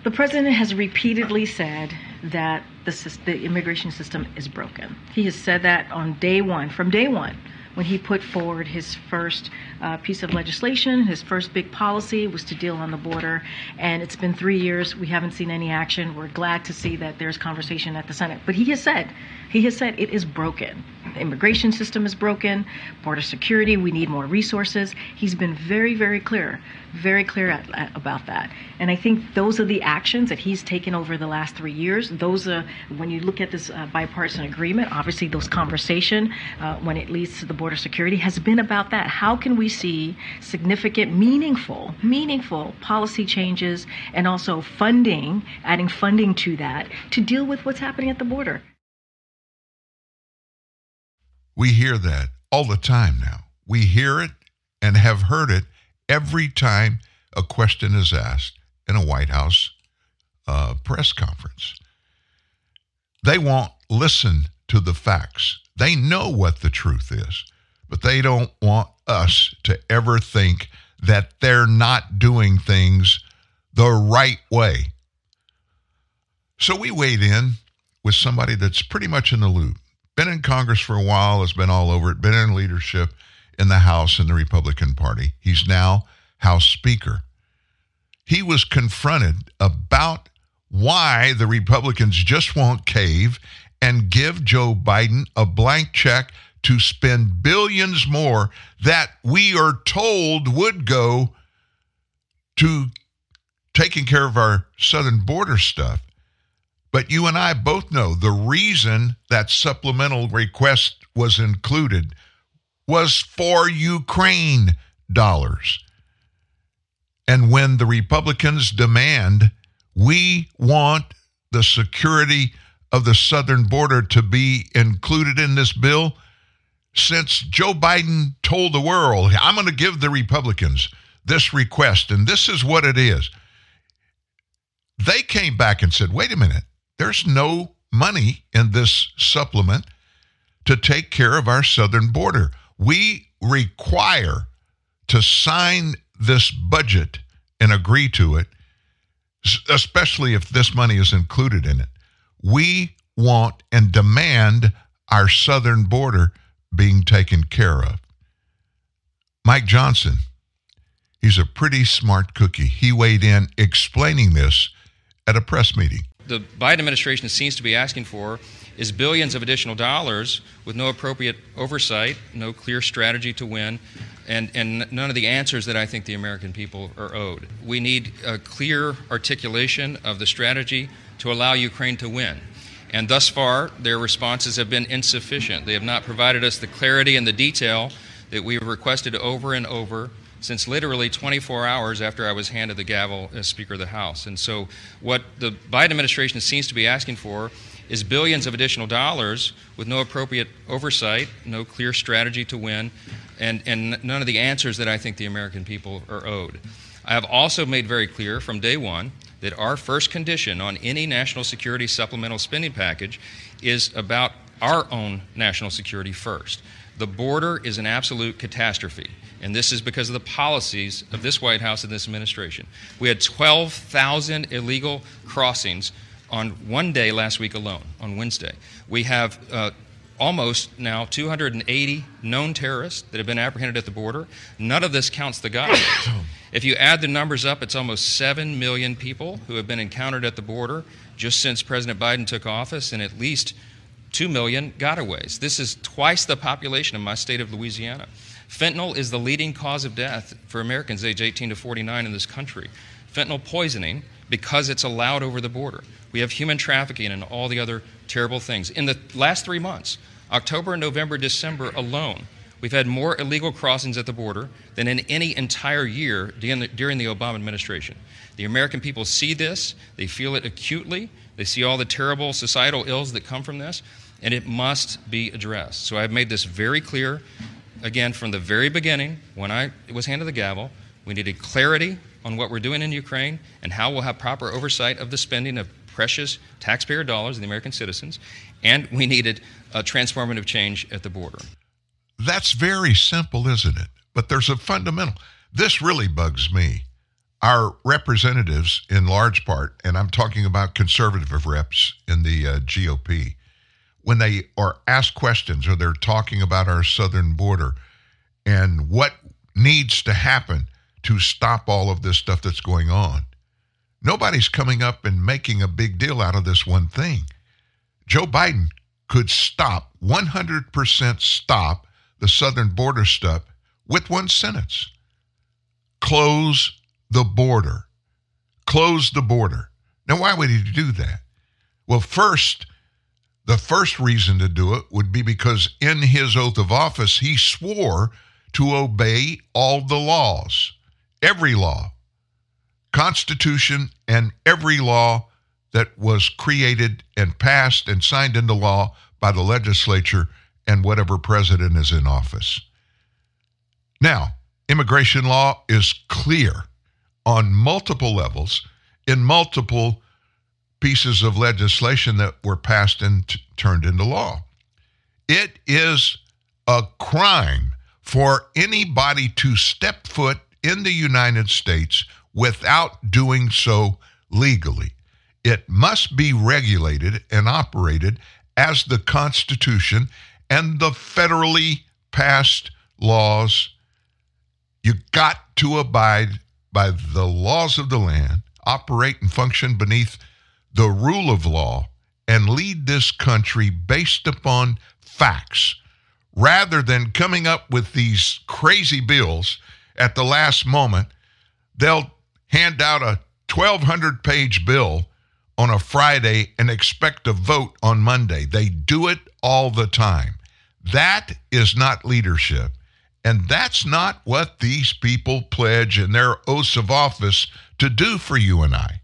the president has repeatedly said that the, the immigration system is broken. He has said that on day one, from day one, when he put forward his first uh, piece of legislation. His first big policy was to deal on the border, and it's been three years. We haven't seen any action. We're glad to see that there's conversation at the Senate. But he has said, he has said it is broken. The immigration system is broken, border security, we need more resources. He's been very, very clear, very clear at, at, about that. And I think those are the actions that he's taken over the last three years. Those are, when you look at this uh, bipartisan agreement, obviously those conversation, uh, when it leads to the border security, has been about that. How can we see significant, meaningful, meaningful policy changes and also funding, adding funding to that to deal with what's happening at the border? We hear that all the time now. We hear it and have heard it every time a question is asked in a White House uh, press conference. They won't listen to the facts. They know what the truth is, but they don't want us to ever think that they're not doing things the right way. So we weighed in with somebody that's pretty much in the loop. Been in Congress for a while, has been all over it, been in leadership in the House in the Republican Party. He's now House Speaker. He was confronted about why the Republicans just won't cave and give Joe Biden a blank check to spend billions more that we are told would go to taking care of our southern border stuff. But you and I both know the reason that supplemental request was included was for Ukraine dollars. And when the Republicans demand, we want the security of the southern border to be included in this bill, since Joe Biden told the world, I'm going to give the Republicans this request, and this is what it is. They came back and said, wait a minute. There's no money in this supplement to take care of our southern border. We require to sign this budget and agree to it, especially if this money is included in it. We want and demand our southern border being taken care of. Mike Johnson, he's a pretty smart cookie. He weighed in explaining this at a press meeting. The Biden administration seems to be asking for is billions of additional dollars with no appropriate oversight, no clear strategy to win, and, and none of the answers that I think the American people are owed. We need a clear articulation of the strategy to allow Ukraine to win. And thus far, their responses have been insufficient. They have not provided us the clarity and the detail that we have requested over and over since literally twenty-four hours after I was handed the gavel as Speaker of the House. And so what the Biden administration seems to be asking for is billions of additional dollars with no appropriate oversight, no clear strategy to win, and, and none of the answers that I think the American people are owed. I have also made very clear from day one that our first condition on any national security supplemental spending package is about our own national security first. The border is an absolute catastrophe. And this is because of the policies of this White House and this administration. We had twelve thousand illegal crossings on one day last week alone, on Wednesday. We have uh, almost now two hundred eighty known terrorists that have been apprehended at the border. None of this counts the guys. If you add the numbers up, it's almost seven million people who have been encountered at the border just since President Biden took office, and at least two million gotaways. This is twice the population of my state of Louisiana. Fentanyl is the leading cause of death for Americans age eighteen to forty-nine in this country. Fentanyl poisoning, because it's allowed over the border. We have human trafficking and all the other terrible things. In the last three months, October, November, December alone, we've had more illegal crossings at the border than in any entire year during the Obama administration. The American people see this. They feel it acutely. They see all the terrible societal ills that come from this, and it must be addressed. So I've made this very clear. Again, from the very beginning, when I was handed the gavel, we needed clarity on what we're doing in Ukraine and how we'll have proper oversight of the spending of precious taxpayer dollars of the American citizens, and we needed a transformative change at the border. That's very simple, isn't it? But there's a fundamental. This really bugs me. Our representatives, in large part, and I'm talking about conservative reps in the uh, G O P, when they are asked questions or they're talking about our southern border and what needs to happen to stop all of this stuff that's going on, nobody's coming up and making a big deal out of this one thing. Joe Biden could stop, one hundred percent stop the southern border stuff with one sentence. Close the border. Close the border. Now, why would he do that? Well, first, the first reason to do it would be because in his oath of office, he swore to obey all the laws, every law, Constitution, and every law that was created and passed and signed into law by the legislature and whatever president is in office. Now, immigration law is clear on multiple levels, in multiple pieces of legislation that were passed and t- turned into law. It is a crime for anybody to step foot in the United States without doing so legally. It must be regulated and operated as the Constitution and the federally passed laws. You got to abide by the laws of the land, operate and function beneath the rule of law, and lead this country based upon facts, rather than coming up with these crazy bills at the last moment. They'll hand out a twelve hundred page bill on a Friday and expect a vote on Monday. They do it all the time. That is not leadership. And that's not what these people pledge in their oaths of office to do for you and I.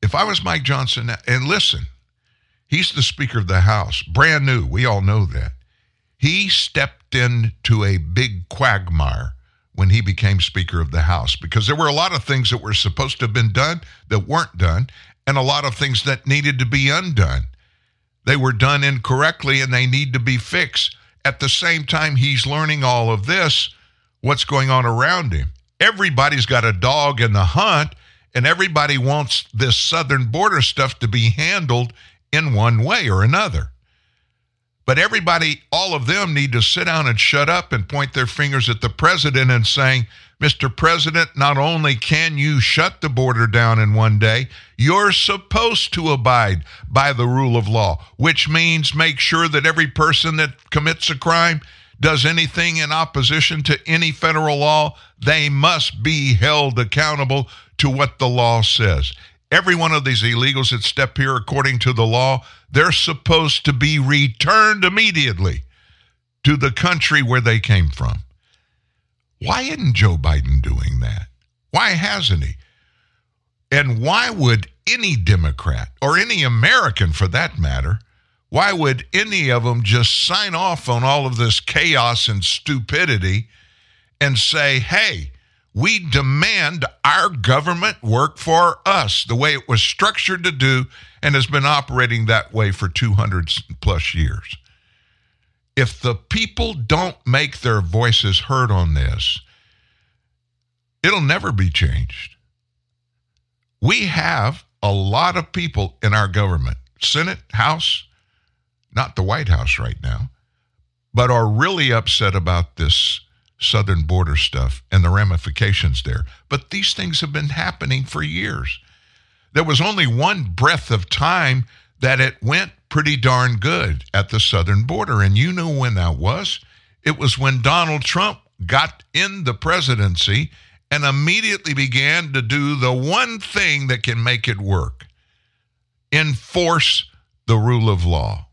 If I was Mike Johnson, and listen, he's the Speaker of the House, brand new, we all know that. He stepped into a big quagmire when he became Speaker of the House because there were a lot of things that were supposed to have been done that weren't done and a lot of things that needed to be undone. They were done incorrectly and they need to be fixed. At the same time, he's learning all of this, what's going on around him. Everybody's got a dog in the hunt, and everybody wants this southern border stuff to be handled in one way or another. But everybody, all of them need to sit down and shut up and point their fingers at the president and saying, Mister President, not only can you shut the border down in one day, you're supposed to abide by the rule of law, which means make sure that every person that commits a crime does anything in opposition to any federal law, they must be held accountable to what the law says. Every one of these illegals that step here according to the law, they're supposed to be returned immediately to the country where they came from. Why isn't Joe Biden doing that? Why hasn't he? And why would any Democrat, or any American for that matter, why would any of them just sign off on all of this chaos and stupidity and say, hey, we demand our government work for us the way it was structured to do and has been operating that way for two hundred plus years. If the people don't make their voices heard on this, it'll never be changed. We have a lot of people in our government, Senate, House, not the White House right now, but are really upset about this southern border stuff and the ramifications there. But these things have been happening for years. There was only one breath of time that it went pretty darn good at the southern border. And you know when that was? It was when Donald Trump got in the presidency and immediately began to do the one thing that can make it work. Enforce the rule of law.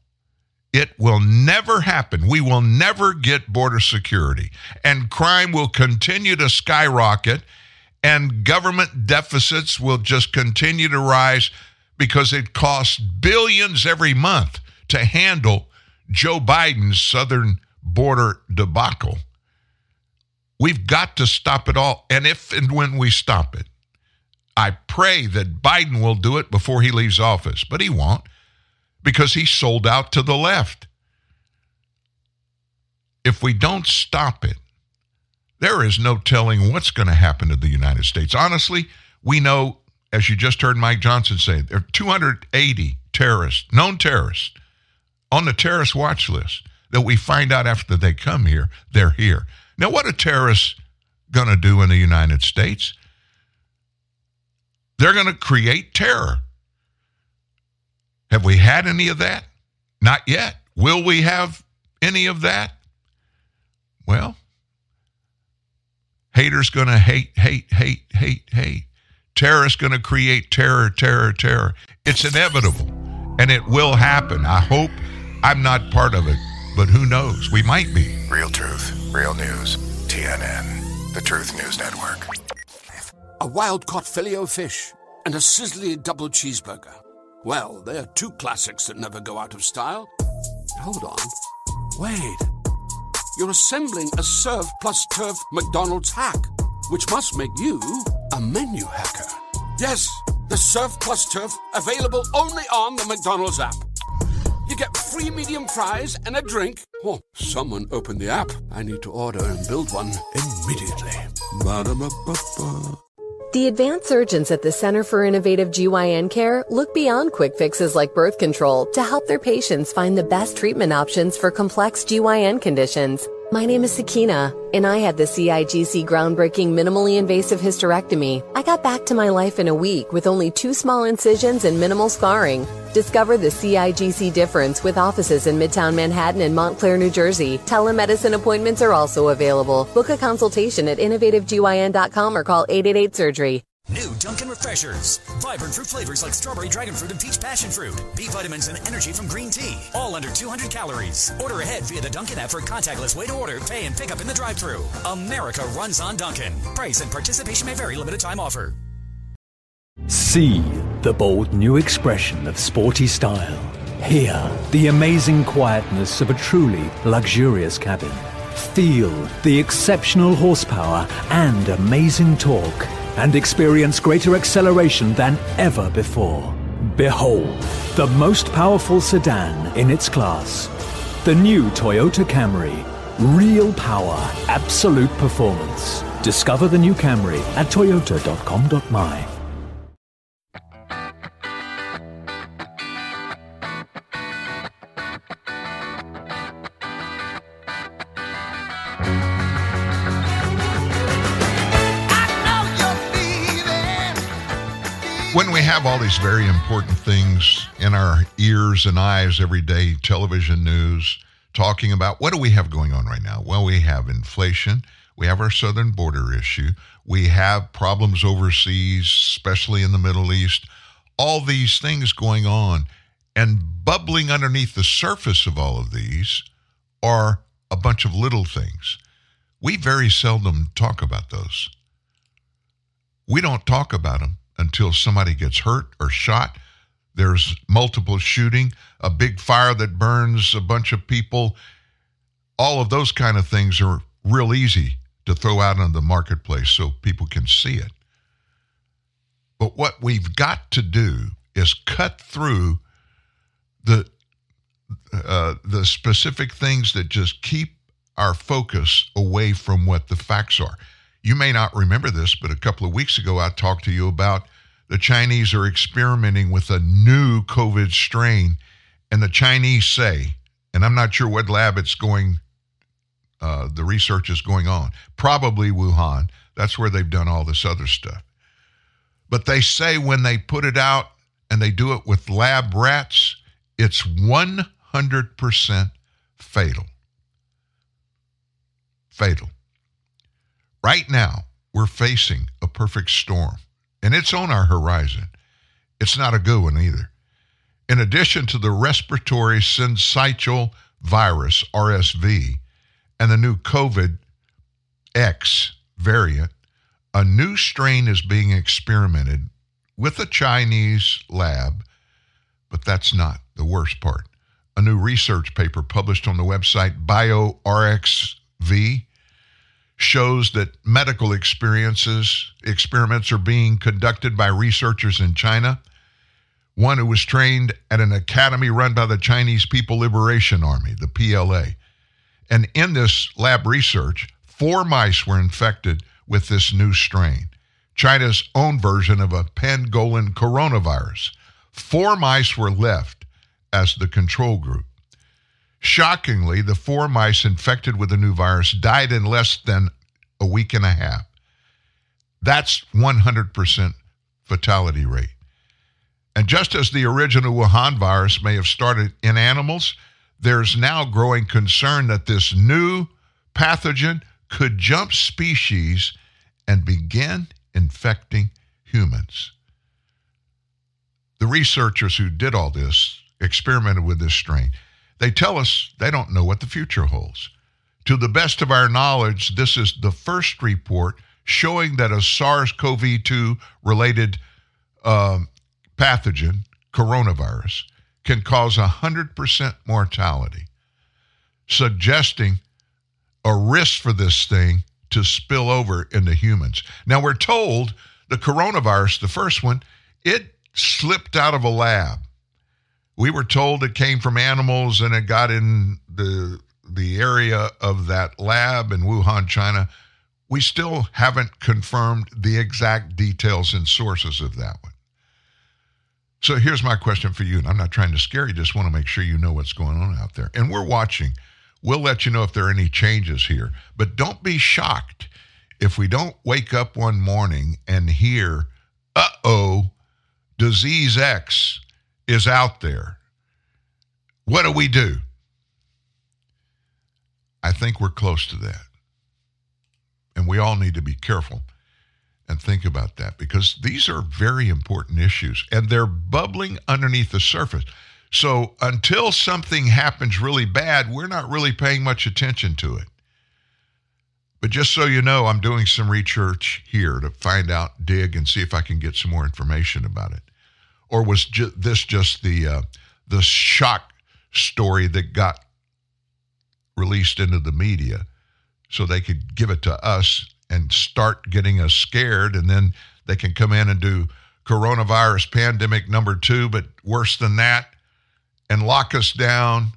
It will never happen. We will never get border security, and crime will continue to skyrocket, and government deficits will just continue to rise because it costs billions every month to handle Joe Biden's southern border debacle. We've got to stop it all, and if and when we stop it, I pray that Biden will do it before he leaves office, but he won't, because he sold out to the left. If we don't stop it, There is no telling what's going to happen to the United States. Honestly, we know, as you just heard Mike Johnson say, there are two hundred eighty terrorists, known terrorists, on the terrorist watch list that we find out after they come here, they're here. Now, what are terrorists going to do in the United States? They're going to create terror. Have we had any of that? Not yet. Will we have any of that? Well, haters going to hate, hate, hate, hate, hate. Terrorists going to create terror, terror, terror. It's inevitable, and it will happen. I hope I'm not part of it, but who knows? We might be. Real truth, real news. T N N, the Truth News Network. A wild-caught filet-o-fish and a sizzling double cheeseburger. Well, they are two classics that never go out of style. Hold on. Wait. You're assembling a serve-plus-turf McDonald's hack, which must make you a menu hacker. Yes, the serve-plus-turf, available only on the McDonald's app. You get free medium fries and a drink. Oh, someone opened the app. I need to order and build one immediately. Ba-da-ba-ba-ba. The advanced surgeons at the Center for Innovative G Y N Care look beyond quick fixes like birth control to help their patients find the best treatment options for complex G Y N conditions. My name is Sakina, and I had the C I G C groundbreaking minimally invasive hysterectomy. I got back to my life in a week with only two small incisions and minimal scarring. Discover the C I G C difference with offices in Midtown Manhattan and Montclair, New Jersey. Telemedicine appointments are also available. Book a consultation at innovative G Y N dot com or call eight eight eight surgery. New Dunkin' Refreshers. Vibrant fruit flavors like strawberry, dragon fruit, and peach passion fruit. B vitamins and energy from green tea. All under two hundred calories. Order ahead via the Dunkin' app for contactless way to order, pay, and pick up in the drive-thru. America runs on Dunkin'. Price and participation may vary. Limited time offer. See the bold new expression of sporty style. Hear the amazing quietness of a truly luxurious cabin. Feel the exceptional horsepower and amazing torque. And experience greater acceleration than ever before. Behold, the most powerful sedan in its class. The new Toyota Camry. Real power, absolute performance. Discover the new Camry at toyota dot com dot my. When we have all these very important things in our ears and eyes every day, television news, talking about what do we have going on right now? Well, we have inflation. We have our southern border issue. We have problems overseas, especially in the Middle East. All these things going on, and bubbling underneath the surface of all of these are a bunch of little things. We very seldom talk about those. We don't talk about them until somebody gets hurt or shot. There's multiple shooting, a big fire that burns a bunch of people. All of those kind of things are real easy to throw out on the marketplace so people can see it. But what we've got to do is cut through the uh, the specific things that just keep our focus away from what the facts are. You may not remember this, but a couple of weeks ago, I talked to you about the Chinese are experimenting with a new COVID strain, and the Chinese say, and I'm not sure what lab it's going, uh, the research is going on, probably Wuhan. That's where they've done all this other stuff. But they say when they put it out and they do it with lab rats, it's one hundred percent fatal. Fatal. Right now, we're facing a perfect storm, and it's on our horizon. It's not a good one either. In addition to the respiratory syncytial virus, R S V, and the new COVID X variant, a new strain is being experimented with a Chinese lab, but that's not the worst part. A new research paper published on the website BioRxiv shows that medical experiences, experiments are being conducted by researchers in China. One who was trained at an academy run by the Chinese People Liberation Army, the P L A. And in this lab research, Four mice were infected with this new strain, China's own version of a Pangolin coronavirus. Four mice were left as the control group. Shockingly, the four mice infected with the new virus died in less than a week and a half. That's one hundred percent fatality rate. And just as the original Wuhan virus may have started in animals, there's now growing concern that this new pathogen could jump species and begin infecting humans. The researchers who did all this experimented with this strain. They tell us they don't know what the future holds. To the best of our knowledge, this is the first report showing that a SARS-C o V two related um, pathogen, coronavirus, can cause one hundred percent mortality, suggesting a risk for this thing to spill over into humans. Now, we're told the coronavirus, the first one, it slipped out of a lab. We were told it came from animals and it got in the, the area of that lab in Wuhan, China. We still haven't confirmed the exact details and sources of that one. So here's my question for you, and I'm not trying to scare you, just want to make sure you know what's going on out there. And we're watching. We'll let you know if there are any changes here. But don't be shocked if we don't wake up one morning and hear, uh-oh, disease X is out there. What do we do? I think we're close to that. And we all need to be careful and think about that, because these are very important issues and they're bubbling underneath the surface. So until something happens really bad, we're not really paying much attention to it. But just so you know, I'm doing some research here to find out, dig, and see if I can get some more information about it. Or was ju- this just the uh, the shock story that got released into the media so they could give it to us and start getting us scared, and then they can come in and do coronavirus pandemic number two, but worse than that, and lock us down,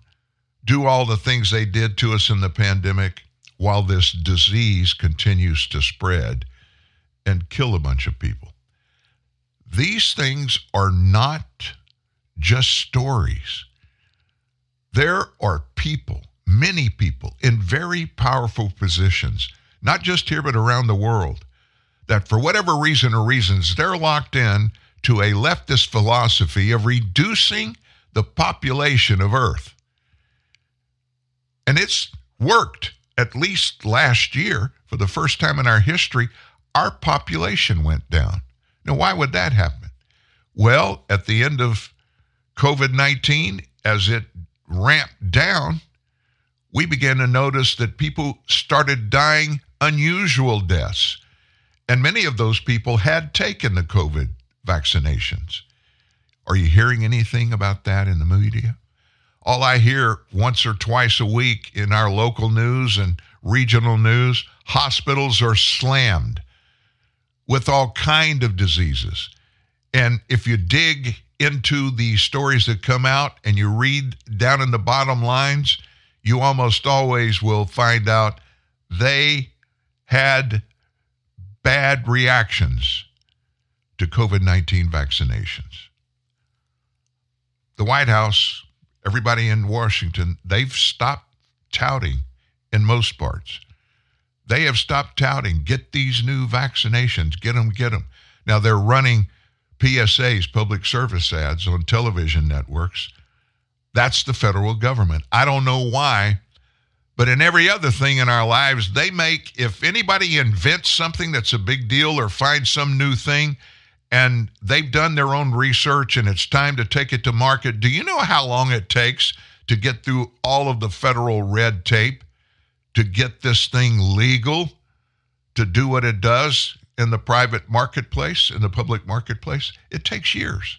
do all the things they did to us in the pandemic while this disease continues to spread and kill a bunch of people. These things are not just stories. There are people, many people, in very powerful positions, not just here, but around the world, that for whatever reason or reasons, they're locked in to a leftist philosophy of reducing the population of Earth. And it's worked. At least last year, for the first time in our history, our population went down. Now, why would that happen? Well, at the end of covid nineteen, as it ramped down, we began to notice that people started dying unusual deaths. And many of those people had taken the COVID vaccinations. Are you hearing anything about that in the media? All I hear once or twice a week in our local news and regional news, hospitals are slammed with all kind of diseases. And if you dig into the stories that come out and you read down in the bottom lines, you almost always will find out they had bad reactions to covid nineteen vaccinations. The White House, everybody in Washington, they've stopped touting in most parts. They have stopped touting, get these new vaccinations, get them, get them. Now they're running P S As, public service ads, on television networks. That's the federal government. I don't know why, but in every other thing in our lives, they make, if anybody invents something that's a big deal or finds some new thing, and they've done their own research and it's time to take it to market, do you know how long it takes to get through all of the federal red tape to get this thing legal, to do what it does in the private marketplace, in the public marketplace? It takes years.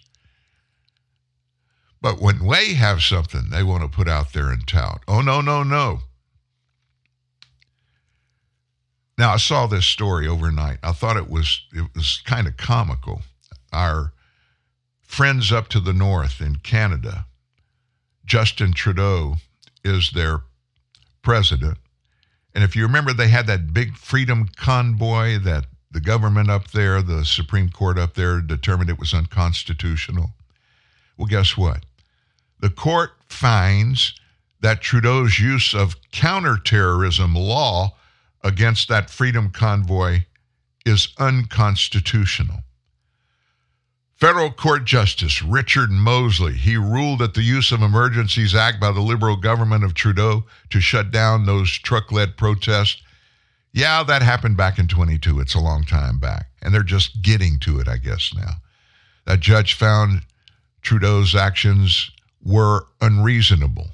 But when they have something they want to put out there and tout, oh, no, no, no. Now, I saw this story overnight. I thought it was it was kind of comical. Our friends up to the north in Canada, Justin Trudeau is their president, And if you remember, they had that big freedom convoy that the government up there, the Supreme Court up there, determined it was unconstitutional. Well, guess what? The court finds that Trudeau's use of counterterrorism law against that freedom convoy is unconstitutional. Federal Court Justice Richard Moseley, he ruled that the Use of Emergencies Act by the Liberal government of Trudeau to shut down those truck-led protests, yeah, that happened back in twenty-two. It's a long time back, and they're just getting to it, I guess, now. That judge found Trudeau's actions were unreasonable.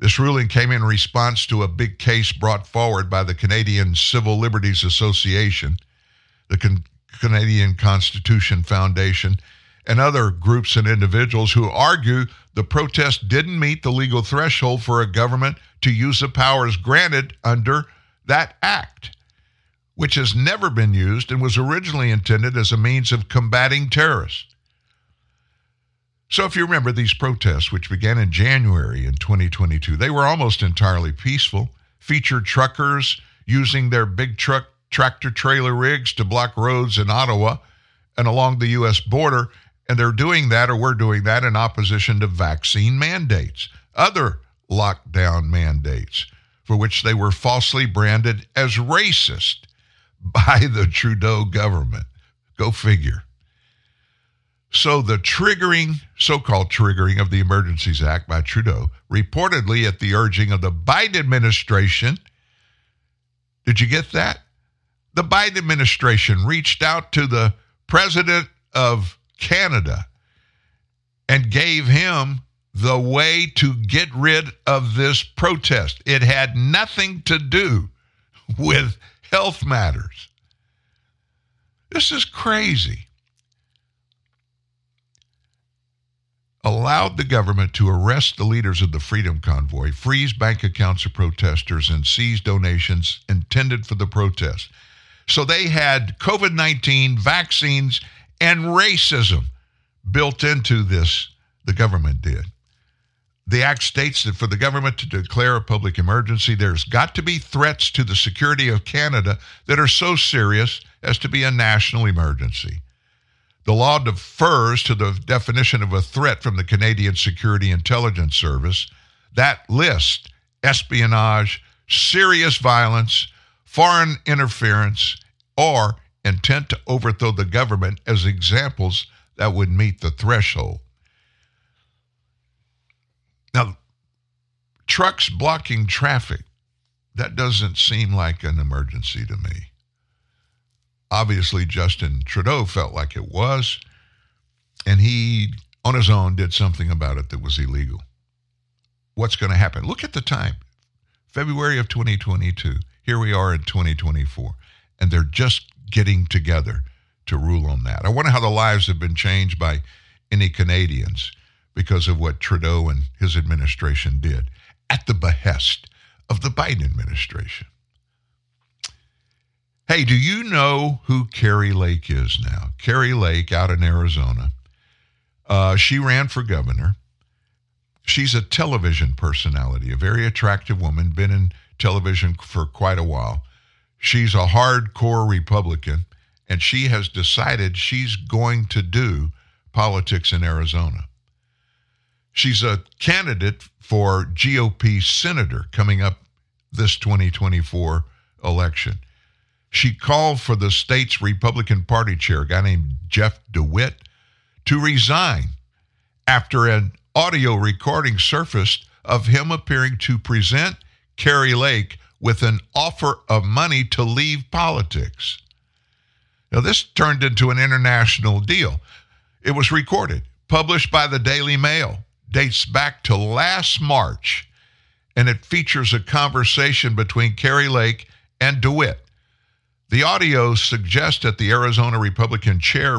This ruling came in response to a big case brought forward by the Canadian Civil Liberties Association, the Con- Canadian Constitution Foundation, and other groups and individuals who argue the protest didn't meet the legal threshold for a government to use the powers granted under that act, which has never been used and was originally intended as a means of combating terrorists. So if you remember, these protests, which began in January in twenty twenty-two, they were almost entirely peaceful, featured truckers using their big truck tractor-trailer rigs to block roads in Ottawa and along the U S border, and they're doing that, or we're doing that, in opposition to vaccine mandates, other lockdown mandates, for which they were falsely branded as racist by the Trudeau government. Go figure. So the triggering, so-called triggering of the Emergencies Act by Trudeau, reportedly at the urging of the Biden administration, did you get that? The Biden administration reached out to the president of Canada and gave him the way to get rid of this protest. It had nothing to do with health matters. This is crazy. Allowed the government to arrest the leaders of the Freedom Convoy, freeze bank accounts of protesters, and seize donations intended for the protest. So they had COVID nineteen, vaccines, and racism built into this, the government did. The act states that for the government to declare a public emergency, there's got to be threats to the security of Canada that are so serious as to be a national emergency. The law defers to the definition of a threat from the Canadian Security Intelligence Service that lists espionage, serious violence, foreign interference, or intent to overthrow the government as examples that would meet the threshold. Now, trucks blocking traffic, that doesn't seem like an emergency to me. Obviously, Justin Trudeau felt like it was, and he, on his own, did something about it that was illegal. What's going to happen? Look at the time. February of twenty twenty-two. Here we are in twenty twenty-four, and they're just getting together to rule on that. I wonder how the lives have been changed by any Canadians because of what Trudeau and his administration did at the behest of the Biden administration. Hey, do you know who Kari Lake is now? Kari Lake out in Arizona. Uh, she ran for governor. She's a television personality, a very attractive woman, been in television for quite a while. She's a hardcore Republican, and she has decided she's going to do politics in Arizona. She's a candidate for G O P senator coming up this twenty twenty-four election. She called for the state's Republican Party chair, a guy named Jeff DeWitt, to resign after an audio recording surfaced of him appearing to present Kari Lake with an offer of money to leave politics. Now, this turned into an international deal. It was recorded, published by the Daily Mail, dates back to last March, and it features a conversation between Kari Lake and DeWitt. The audio suggests that the Arizona Republican chair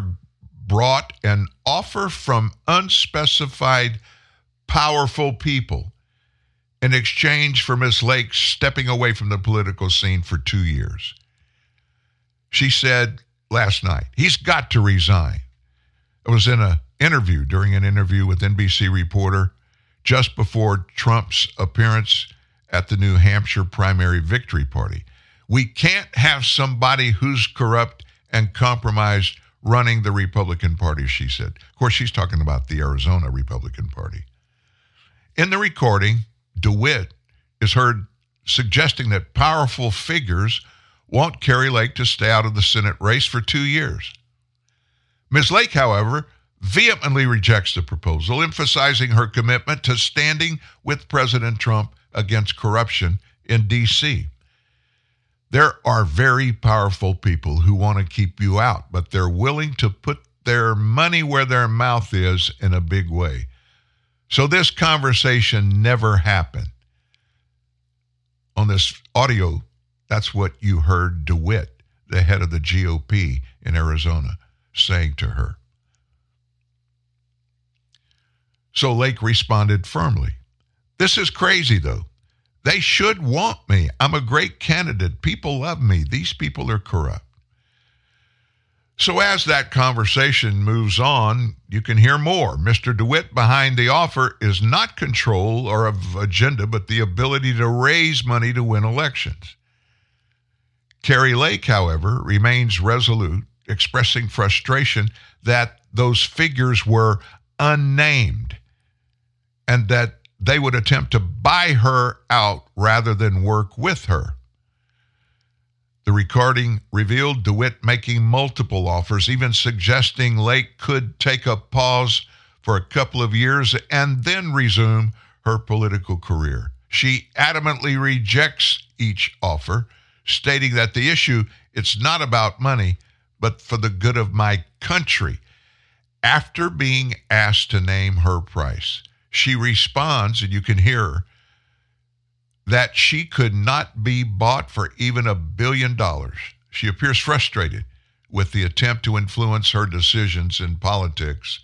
brought an offer from unspecified powerful people in exchange for Miss Lake stepping away from the political scene for two years. She said last night, he's got to resign. It was in an interview, during an interview with N B C reporter just before Trump's appearance at the New Hampshire primary victory party. We can't have somebody who's corrupt and compromised running the Republican Party, she said. Of course, she's talking about the Arizona Republican Party. In the recording, DeWitt is heard suggesting that powerful figures want Kari Lake to stay out of the Senate race for two years. Miz Lake, however, vehemently rejects the proposal, emphasizing her commitment to standing with President Trump against corruption in D C. There are very powerful people who want to keep you out, but they're willing to put their money where their mouth is in a big way. So this conversation never happened. On this audio, that's what you heard DeWitt, the head of the G O P in Arizona, saying to her. So Lake responded firmly. This is crazy, though. They should want me. I'm a great candidate. People love me. These people are corrupt. So as that conversation moves on, you can hear more. Mister DeWitt behind the offer is not control or of agenda, but the ability to raise money to win elections. Kari Lake, however, remains resolute, expressing frustration that those figures were unnamed and that they would attempt to buy her out rather than work with her. The recording revealed DeWitt making multiple offers, even suggesting Lake could take a pause for a couple of years and then resume her political career. She adamantly rejects each offer, stating that the issue, it's not about money, but for the good of my country. After being asked to name her price, she responds, and you can hear her, that she could not be bought for even a billion dollars. She appears frustrated with the attempt to influence her decisions in politics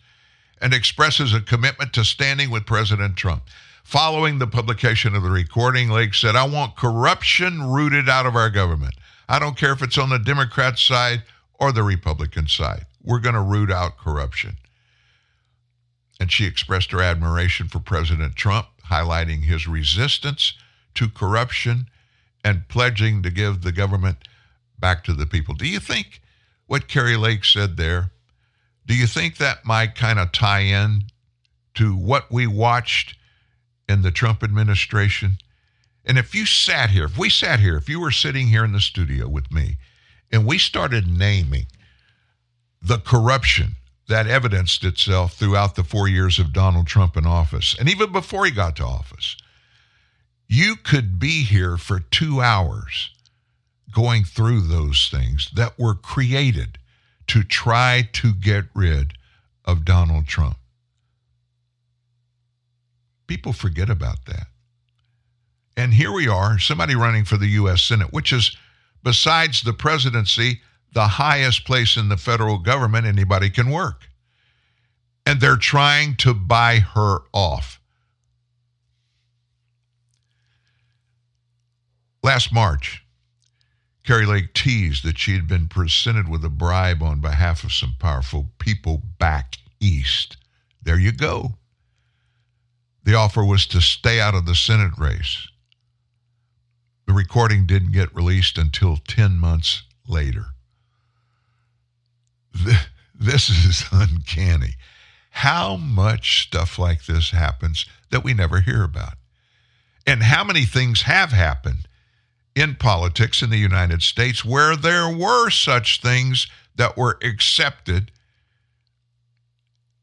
and expresses a commitment to standing with President Trump. Following the publication of the recording, Lake said, I want corruption rooted out of our government. I don't care if it's on the Democrat side or the Republican side. We're going to root out corruption. And she expressed her admiration for President Trump, highlighting his resistance to corruption and pledging to give the government back to the people. Do you think what Kari Lake said there, do you think that might kind of tie in to what we watched in the Trump administration? And if you sat here, if we sat here, if you were sitting here in the studio with me and we started naming the corruption that evidenced itself throughout the four years of Donald Trump in office, and even before he got to office, you could be here for two hours going through those things that were created to try to get rid of Donald Trump. People forget about that. And here we are, somebody running for the U S Senate, which is, besides the presidency, the highest place in the federal government anybody can work. And they're trying to buy her off. Last March, Kari Lake teased that she had been presented with a bribe on behalf of some powerful people back east. There you go. The offer was to stay out of the Senate race. The recording didn't get released until ten months later. This is uncanny. How much stuff like this happens that we never hear about? And how many things have happened in politics in the United States where there were such things that were accepted,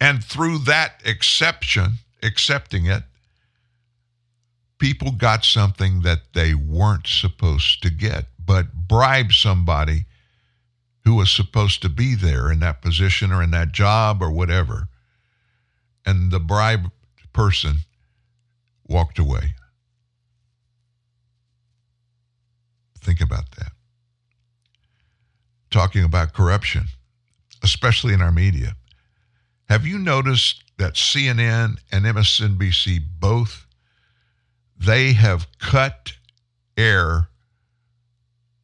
and through that exception, accepting it, people got something that they weren't supposed to get, but bribe somebody who was supposed to be there in that position or in that job or whatever, and the bribed person walked away. Think about that. Talking about corruption, especially in our media, have you noticed that C N N and M S N B C both, they have cut air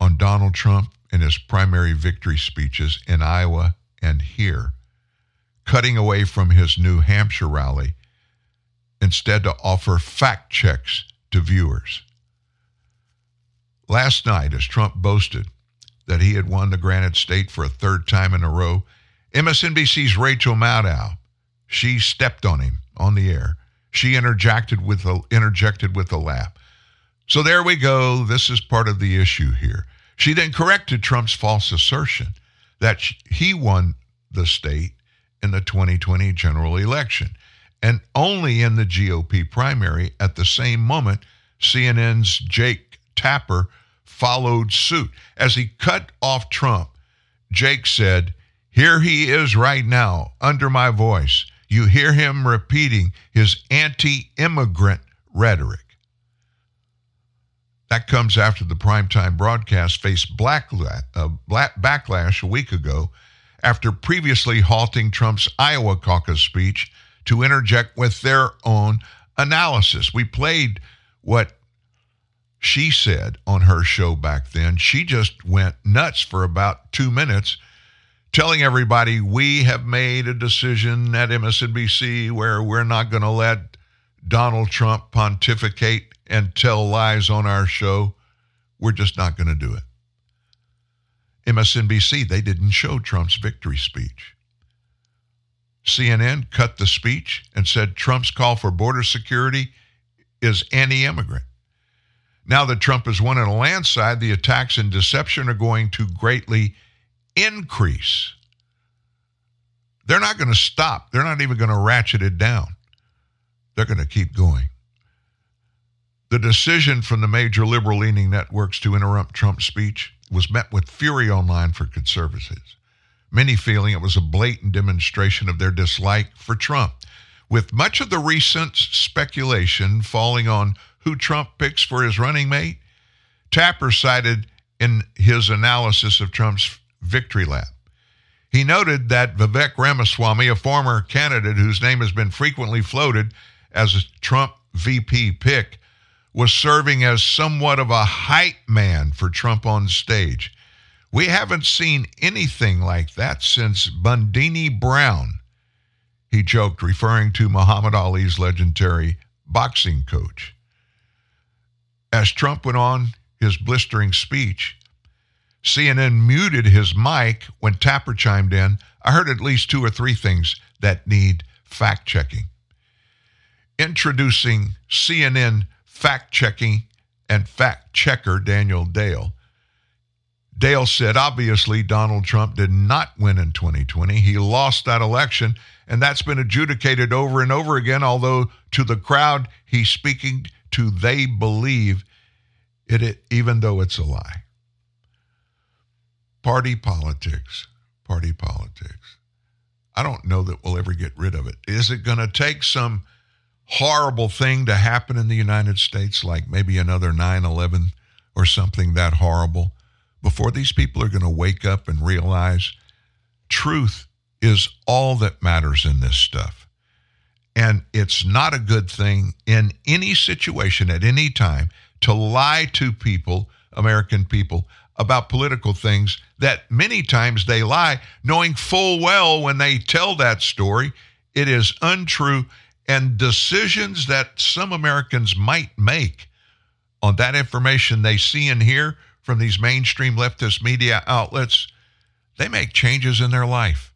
on Donald Trump in his primary victory speeches in Iowa and here, cutting away from his New Hampshire rally, instead to offer fact checks to viewers. Last night, as Trump boasted that he had won the Granite State for a third time in a row, M S N B C's Rachel Maddow, she stepped on him on the air. She interjected with a, interjected with a laugh. So there we go. This is part of the issue here. She then corrected Trump's false assertion that he won the state in the twenty twenty general election, and only in the G O P primary. At the same moment, C N N's Jake Tapper followed suit. As he cut off Trump, Jake said, "Here he is right now, under my voice. You hear him repeating his anti-immigrant rhetoric." That comes after the primetime broadcast faced blackla- uh, black backlash a week ago after previously halting Trump's Iowa caucus speech to interject with their own analysis. We played what she said on her show back then. She just went nuts for about two minutes, telling everybody, we have made a decision at M S N B C where we're not going to let Donald Trump pontificate and tell lies on our show. We're just not going to do it. M S N B C, they didn't show Trump's victory speech. C N N cut the speech and said Trump's call for border security is anti-immigrant. Now that Trump has won in a landslide, the attacks and deception are going to greatly increase. They're not going to stop. They're not even going to ratchet it down. They're going to keep going. The decision from the major liberal-leaning networks to interrupt Trump's speech was met with fury online for conservatives, many feeling it was a blatant demonstration of their dislike for Trump, with much of the recent speculation falling on who Trump picks for his running mate. Tapper cited in his analysis of Trump's victory lap. He noted that Vivek Ramaswamy, a former candidate whose name has been frequently floated as a Trump V P pick, was serving as somewhat of a hype man for Trump on stage. We haven't seen anything like that since Bundini Brown, he joked, referring to Muhammad Ali's legendary boxing coach. As Trump went on his blistering speech, C N N muted his mic when Tapper chimed in. I heard at least two or three things that need fact-checking. Introducing C N N fact-checking and fact-checker Daniel Dale. Dale said, obviously, Donald Trump did not win in twenty twenty. He lost that election, and that's been adjudicated over and over again, although to the crowd he's speaking to, they believe it, even though it's a lie. Party politics, party politics. I don't know that we'll ever get rid of it. Is it going to take some horrible thing to happen in the United States, like maybe another nine eleven or something that horrible, before these people are going to wake up and realize truth is all that matters in this stuff? And it's not a good thing in any situation at any time to lie to people, American people, about political things that many times they lie, knowing full well when they tell that story, it is untrue, and decisions that some Americans might make on that information they see and hear from these mainstream leftist media outlets, they make changes in their life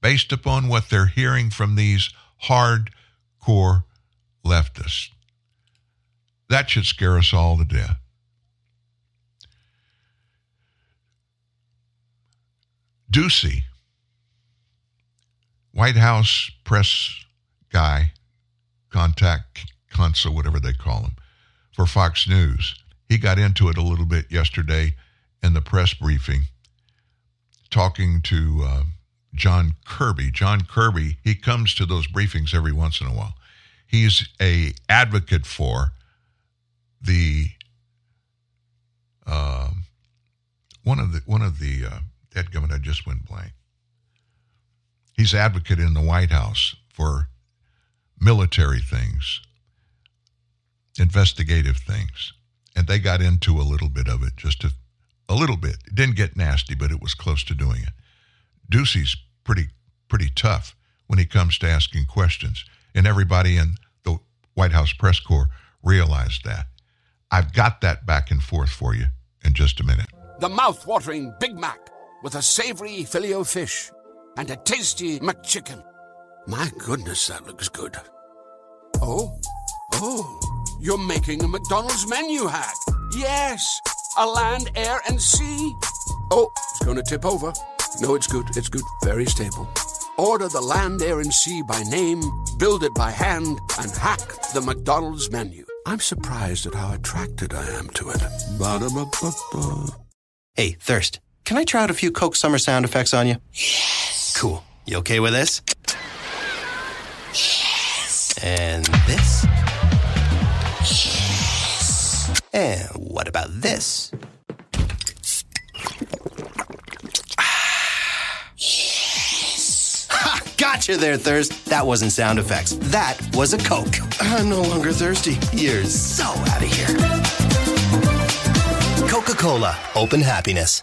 based upon what they're hearing from these hardcore leftists. That should scare us all to death. Doocy, White House press guy, contact, consul, whatever they call him, for Fox News. He got into it a little bit yesterday in the press briefing, talking to uh, John Kirby. John Kirby, he comes to those briefings every once in a while. He's a advocate for the, uh, one of the, one of the, uh, That government, I just went blank. He's advocate in the White House for military things, investigative things, and they got into a little bit of it, just a, a little bit. It didn't get nasty, but it was close to doing it. Doocy's pretty pretty tough when he comes to asking questions, and everybody in the White House press corps realized that. I've got that back and forth for you in just a minute. The mouth-watering Big Mac with a savory filet-o-fish and a tasty McChicken. My goodness, that looks good. Oh, oh, you're making a McDonald's menu hack. Yes, a land, air, and sea. Oh, it's going to tip over. No, it's good, it's good, very stable. Order the land, air, and sea by name, build it by hand, and hack the McDonald's menu. I'm surprised at how attracted I am to it. Ba-da-ba-ba-ba. Hey, Thirst, can I try out a few Coke Summer sound effects on you? Yes. Cool. You okay with this? Yes. And this? Yes. And what about this? Gotcha there, Thirst. That wasn't sound effects. That was a Coke. I'm no longer thirsty. You're so out of here. Coca-Cola. Open happiness.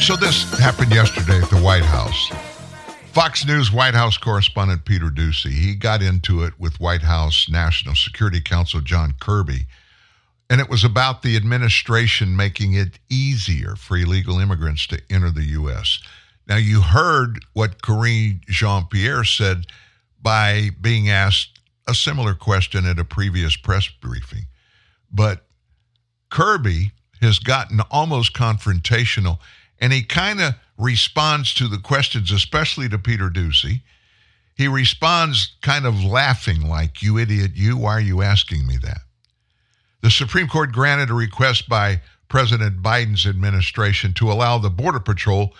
So this happened yesterday at the White House. Fox News White House correspondent Peter Doocy, he got into it with White House National Security Counsel John Kirby, and it was about the administration making it easier for illegal immigrants to enter the U S. Now, you heard what Karine Jean-Pierre said by being asked a similar question at a previous press briefing, but Kirby has gotten almost confrontational. And he kind of responds to the questions, especially to Peter Doocy. He responds kind of laughing like, you idiot, you, why are you asking me that? The Supreme Court granted a request by President Biden's administration to allow the Border Patrol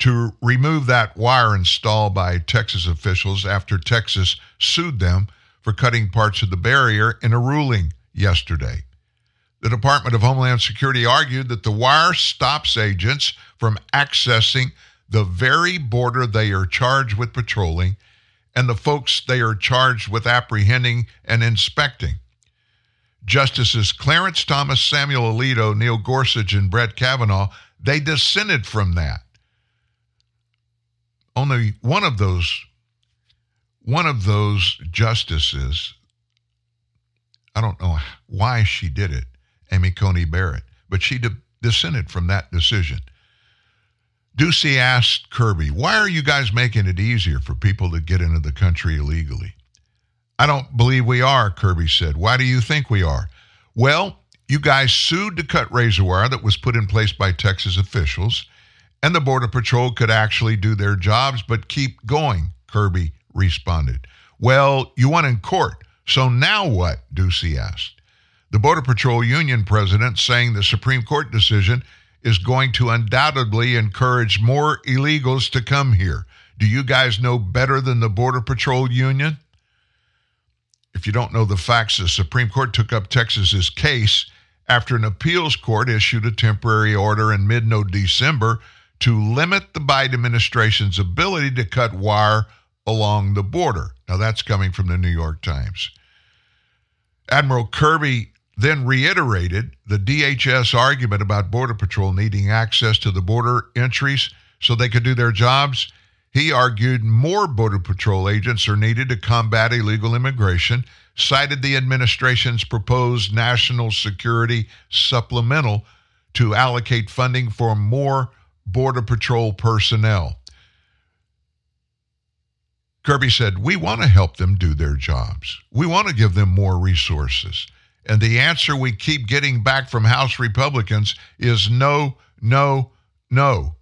to remove that wire installed by Texas officials after Texas sued them for cutting parts of the barrier in a ruling yesterday. The Department of Homeland Security argued that the wire stops agents from accessing the very border they are charged with patrolling and the folks they are charged with apprehending and inspecting. Justices Clarence Thomas, Samuel Alito, Neil Gorsuch, and Brett Kavanaugh, they dissented from that. Only one of those, one of those justices, I don't know why she did it, Amy Coney Barrett, but she de- dissented from that decision. Doocy asked Kirby, why are you guys making it easier for people to get into the country illegally? I don't believe we are, Kirby said. Why do you think we are? Well, you guys sued to cut razor wire that was put in place by Texas officials, and the Border Patrol could actually do their jobs, but keep going, Kirby responded. Well, you won in court, so now what? Doocy asked. The Border Patrol Union president saying the Supreme Court decision is going to undoubtedly encourage more illegals to come here. Do you guys know better than the Border Patrol Union? If you don't know the facts, the Supreme Court took up Texas's case after an appeals court issued a temporary order in mid-December to limit the Biden administration's ability to cut wire along the border. Now that's coming from the New York Times. Admiral Kirby then reiterated the D H S argument about Border Patrol needing access to the border entries so they could do their jobs. He argued more Border Patrol agents are needed to combat illegal immigration, cited the administration's proposed National Security Supplemental to allocate funding for more Border Patrol personnel. Kirby said, we want to help them do their jobs. We want to give them more resources. And the answer we keep getting back from House Republicans is no, no, no.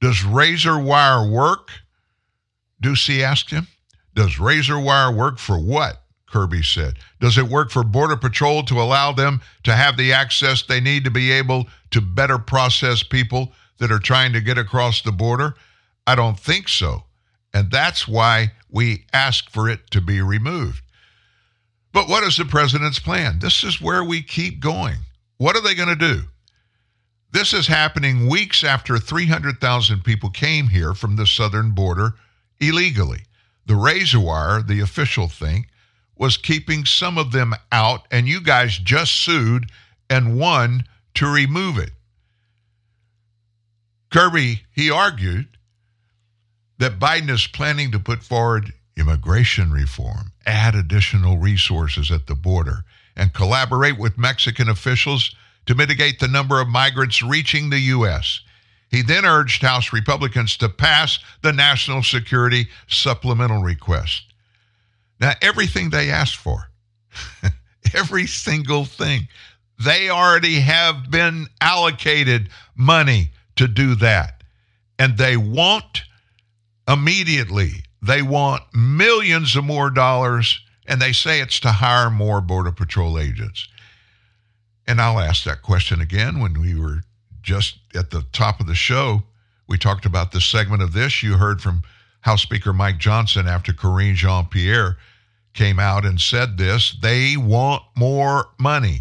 Does razor wire work? Doocy asked him. Does razor wire work for what? Kirby said. Does it work for Border Patrol to allow them to have the access they need to be able to better process people that are trying to get across the border? I don't think so. And that's why we ask for it to be removed. But what is the president's plan? This is where we keep going. What are they going to do? This is happening weeks after three hundred thousand people came here from the southern border illegally. The razor wire, the official thing, was keeping some of them out, and you guys just sued and won to remove it. Kirby, he argued that Biden is planning to put forward immigration reform, add additional resources at the border, and collaborate with Mexican officials to mitigate the number of migrants reaching the U S. He then urged House Republicans to pass the National Security Supplemental Request. Now, everything they asked for, every single thing, they already have been allocated money to do that. And they want immediately, they want millions of more dollars, and they say it's to hire more Border Patrol agents. And I'll ask that question again. When we were just at the top of the show, we talked about this segment of this. You heard from House Speaker Mike Johnson after Karine Jean-Pierre came out and said this. They want more money.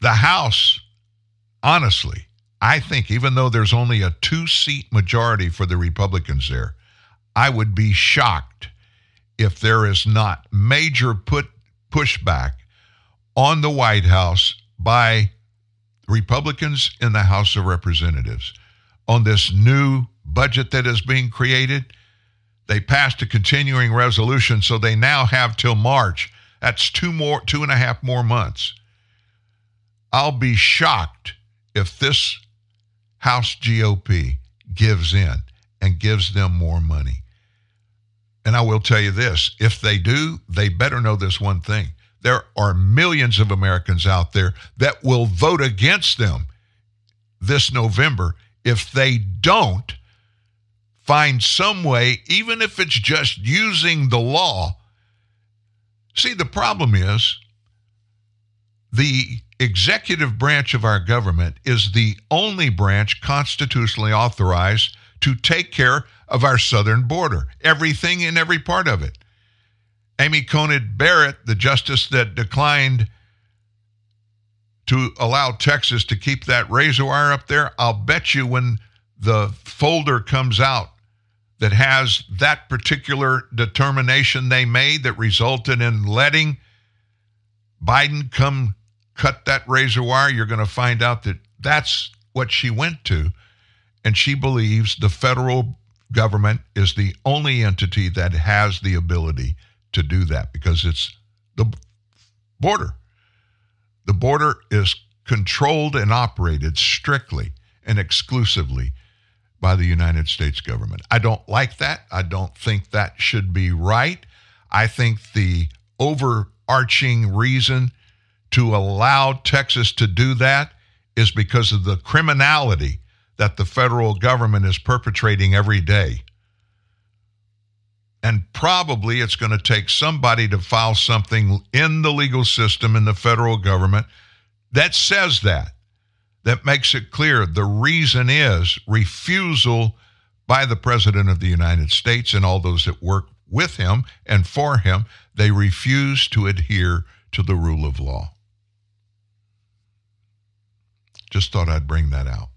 The House, honestly, I think even though there's only a two-seat majority for the Republicans there, I would be shocked if there is not major put pushback on the White House by Republicans in the House of Representatives on this new budget that is being created. They passed a continuing resolution, so they now have till March. That's two more, two and a half more months. I'll be shocked if this House G O P gives in and gives them more money. And I will tell you this, if they do, they better know this one thing. There are millions of Americans out there that will vote against them this November if they don't find some way, even if it's just using the law. See, the problem is the executive branch of our government is the only branch constitutionally authorized to take care of our southern border, everything and every part of it. Amy Coney Barrett, the justice that declined to allow Texas to keep that razor wire up there, I'll bet you when the folder comes out that has that particular determination they made that resulted in letting Biden come cut that razor wire, you're going to find out that that's what she went to. And she believes the federal government is the only entity that has the ability to do that because it's the border. The border is controlled and operated strictly and exclusively by the United States government. I don't like that. I don't think that should be right. I think the overarching reason to allow Texas to do that is because of the criminality that the federal government is perpetrating every day. And probably it's going to take somebody to file something in the legal system in the federal government that says that, that makes it clear the reason is refusal by the President of the United States and all those that work with him and for him, they refuse to adhere to the rule of law. Just thought I'd bring that out.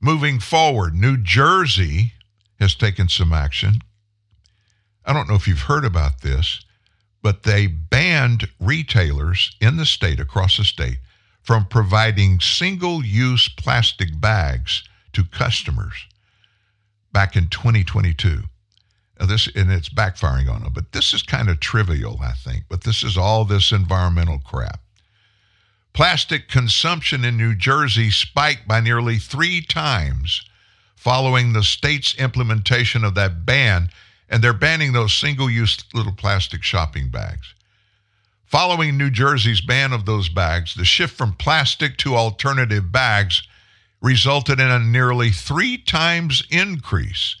Moving forward, New Jersey has taken some action. I don't know if you've heard about this, but they banned retailers in the state, across the state, from providing single-use plastic bags to customers back in twenty twenty-two. Now this, and it's backfiring on them, but this is kind of trivial, I think, but this is all this environmental crap. Plastic consumption in New Jersey spiked by nearly three times following the state's implementation of that ban, and they're banning those single-use little plastic shopping bags. Following New Jersey's ban of those bags, the shift from plastic to alternative bags resulted in a nearly three times increase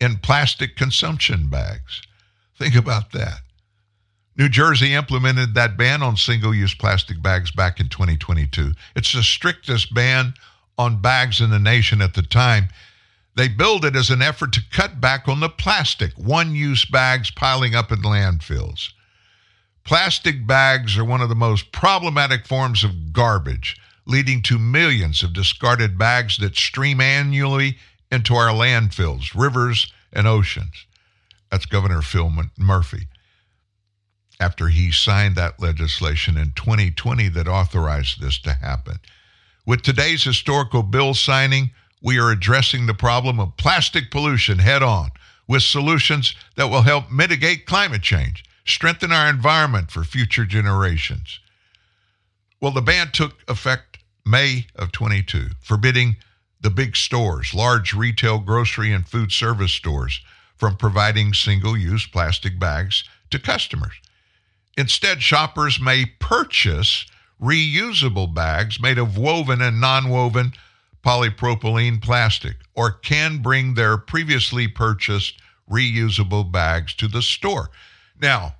in plastic consumption bags. Think about that. New Jersey implemented that ban on single-use plastic bags back in twenty twenty-two. It's the strictest ban on bags in the nation at the time. They billed it as an effort to cut back on the plastic, one-use bags piling up in landfills. Plastic bags are one of the most problematic forms of garbage, leading to millions of discarded bags that stream annually into our landfills, rivers, and oceans. That's Governor Phil Murphy, after he signed that legislation in twenty twenty that authorized this to happen. With today's historical bill signing, we are addressing the problem of plastic pollution head-on with solutions that will help mitigate climate change, strengthen our environment for future generations. Well, the ban took effect May of twenty-two, forbidding the big stores, large retail grocery and food service stores, from providing single-use plastic bags to customers. Instead, shoppers may purchase reusable bags made of woven and non-woven polypropylene plastic, or can bring their previously purchased reusable bags to the store. Now,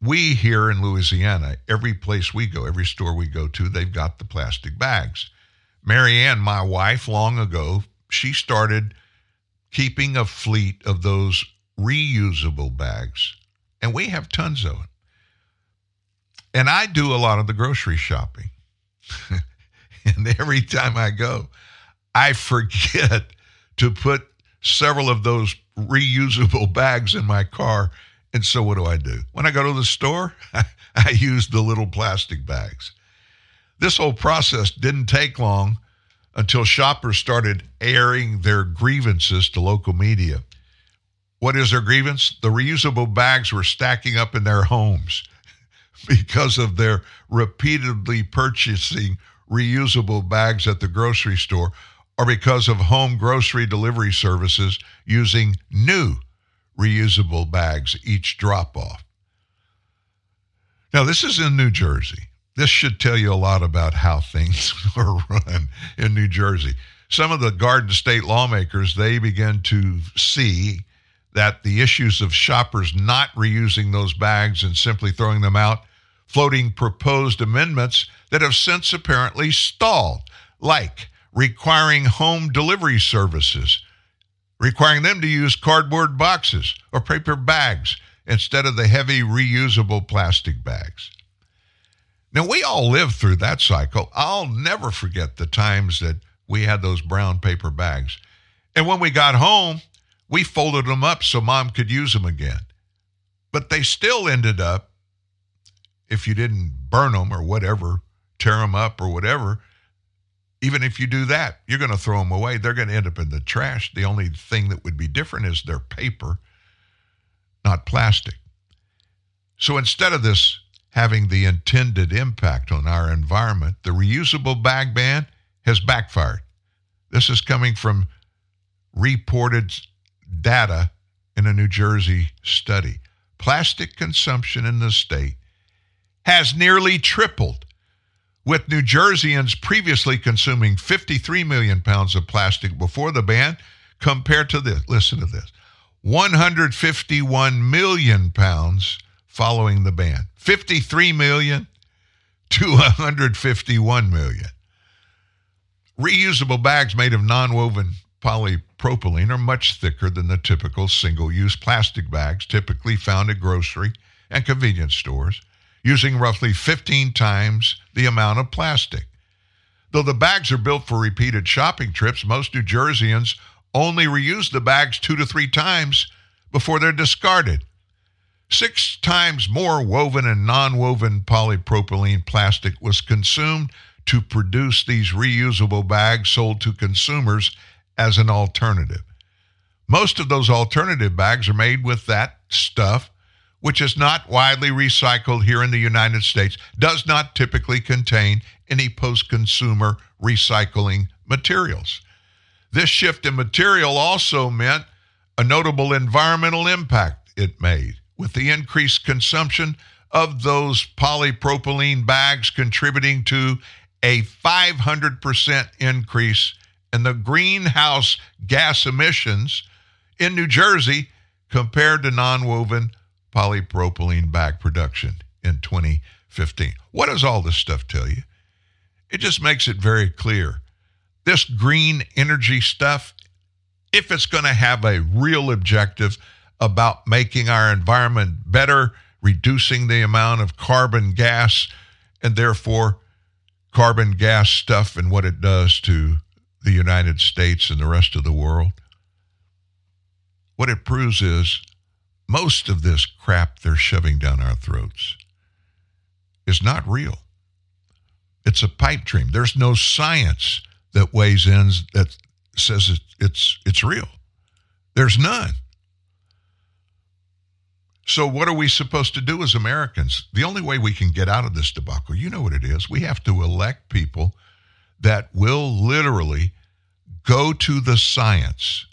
we here in Louisiana, every place we go, every store we go to, they've got the plastic bags. Marianne, my wife, long ago, she started keeping a fleet of those reusable bags. And we have tons of them. And I do a lot of the grocery shopping. And every time I go, I forget to put several of those reusable bags in my car. And so what do I do? When I go to the store, I, I use the little plastic bags. This whole process didn't take long until shoppers started airing their grievances to local media. What is their grievance? The reusable bags were stacking up in their homes because of their repeatedly purchasing reusable bags at the grocery store, or because of home grocery delivery services using new reusable bags each drop-off. Now, this is in New Jersey. This should tell you a lot about how things are run in New Jersey. Some of the Garden State lawmakers, they began to see that the issues of shoppers not reusing those bags and simply throwing them out, floating proposed amendments that have since apparently stalled, like requiring home delivery services, requiring them to use cardboard boxes or paper bags instead of the heavy reusable plastic bags. Now, we all lived through that cycle. I'll never forget the times that we had those brown paper bags. And when we got home, we folded them up so mom could use them again. But they still ended up, if you didn't burn them or whatever, tear them up or whatever, even if you do that, you're going to throw them away. They're going to end up in the trash. The only thing that would be different is they're paper, not plastic. So instead of this having the intended impact on our environment, the reusable bag ban has backfired. This is coming from reported data in a New Jersey study. Plastic consumption in the state has nearly tripled, with New Jerseyans previously consuming fifty-three million pounds of plastic before the ban, compared to this, listen to this, one hundred fifty-one million pounds following the ban. fifty-three million to one hundred fifty-one million. Reusable bags made of non-woven polypropylene are much thicker than the typical single-use plastic bags typically found at grocery and convenience stores, using roughly fifteen times the amount of plastic. Though the bags are built for repeated shopping trips, most New Jerseyans only reuse the bags two to three times before they're discarded. Six times more woven and non-woven polypropylene plastic was consumed to produce these reusable bags sold to consumers as an alternative. Most of those alternative bags are made with that stuff, which is not widely recycled here in the United States, does not typically contain any post-consumer recycling materials. This shift in material also meant a notable environmental impact it made, with the increased consumption of those polypropylene bags contributing to a five hundred percent increase in the greenhouse gas emissions in New Jersey compared to nonwoven polypropylene bag production in twenty fifteen. What does all this stuff tell you? It just makes it very clear. This green energy stuff, if it's going to have a real objective about making our environment better, reducing the amount of carbon gas and therefore carbon gas stuff and what it does to the United States and the rest of the world, what it proves is most of this crap they're shoving down our throats is not real. It's a pipe dream. There's no science that weighs in that says it, it's it's real. There's none. So what are we supposed to do as Americans? The only way we can get out of this debacle, you know what it is. We have to elect people that will literally go to the science,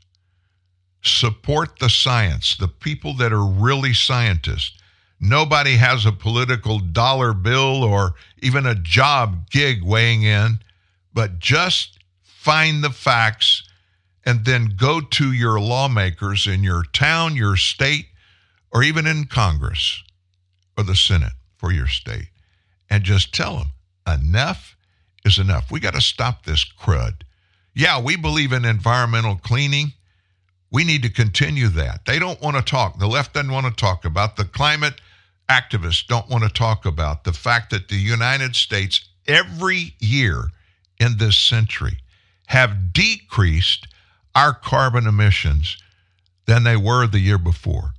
support the science, the people that are really scientists. Nobody has a political dollar bill or even a job gig weighing in, but just find the facts and then go to your lawmakers in your town, your state, or even in Congress or the Senate for your state, and just tell them enough is enough. We got to stop this crud. Yeah, we believe in environmental cleaning. We need to continue that. They don't want to talk. The left doesn't want to talk about. The climate activists don't want to talk about the fact that the United States every year in this century have decreased our carbon emissions than they were the year before.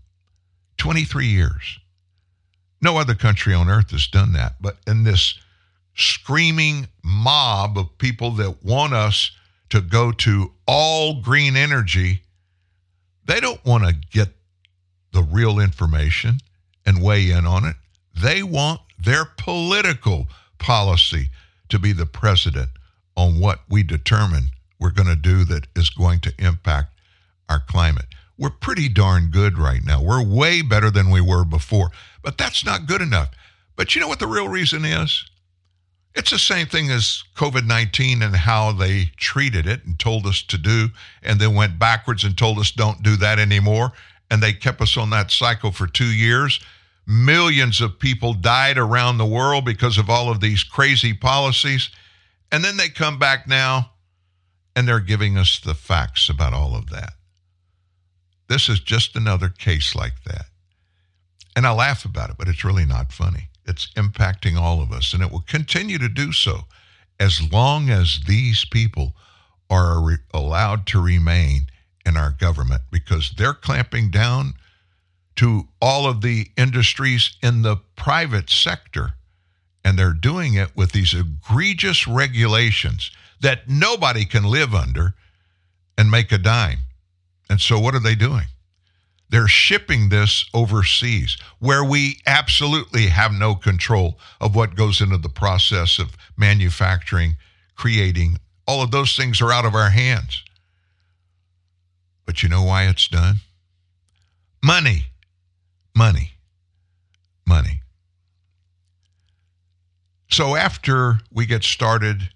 twenty-three years. No other country on earth has done that. But in this screaming mob of people that want us to go to all green energy, they don't want to get the real information and weigh in on it. They want their political policy to be the precedent on what we determine we're going to do that is going to impact our climate. We're pretty darn good right now. We're way better than we were before, but that's not good enough. But you know what the real reason is? It's the same thing as COVID nineteen and how they treated it and told us to do, and then went backwards and told us don't do that anymore. And they kept us on that cycle for two years. Millions of people died around the world because of all of these crazy policies. And then they come back now and they're giving us the facts about all of that. This is just another case like that. And I laugh about it, but it's really not funny. It's impacting all of us, and it will continue to do so as long as these people are re- allowed to remain in our government, because they're clamping down to all of the industries in the private sector, and they're doing it with these egregious regulations that nobody can live under and make a dime. And so what are they doing? They're shipping this overseas, where we absolutely have no control of what goes into the process of manufacturing, creating. All of those things are out of our hands. But you know why it's done? Money, money, money. So after we get started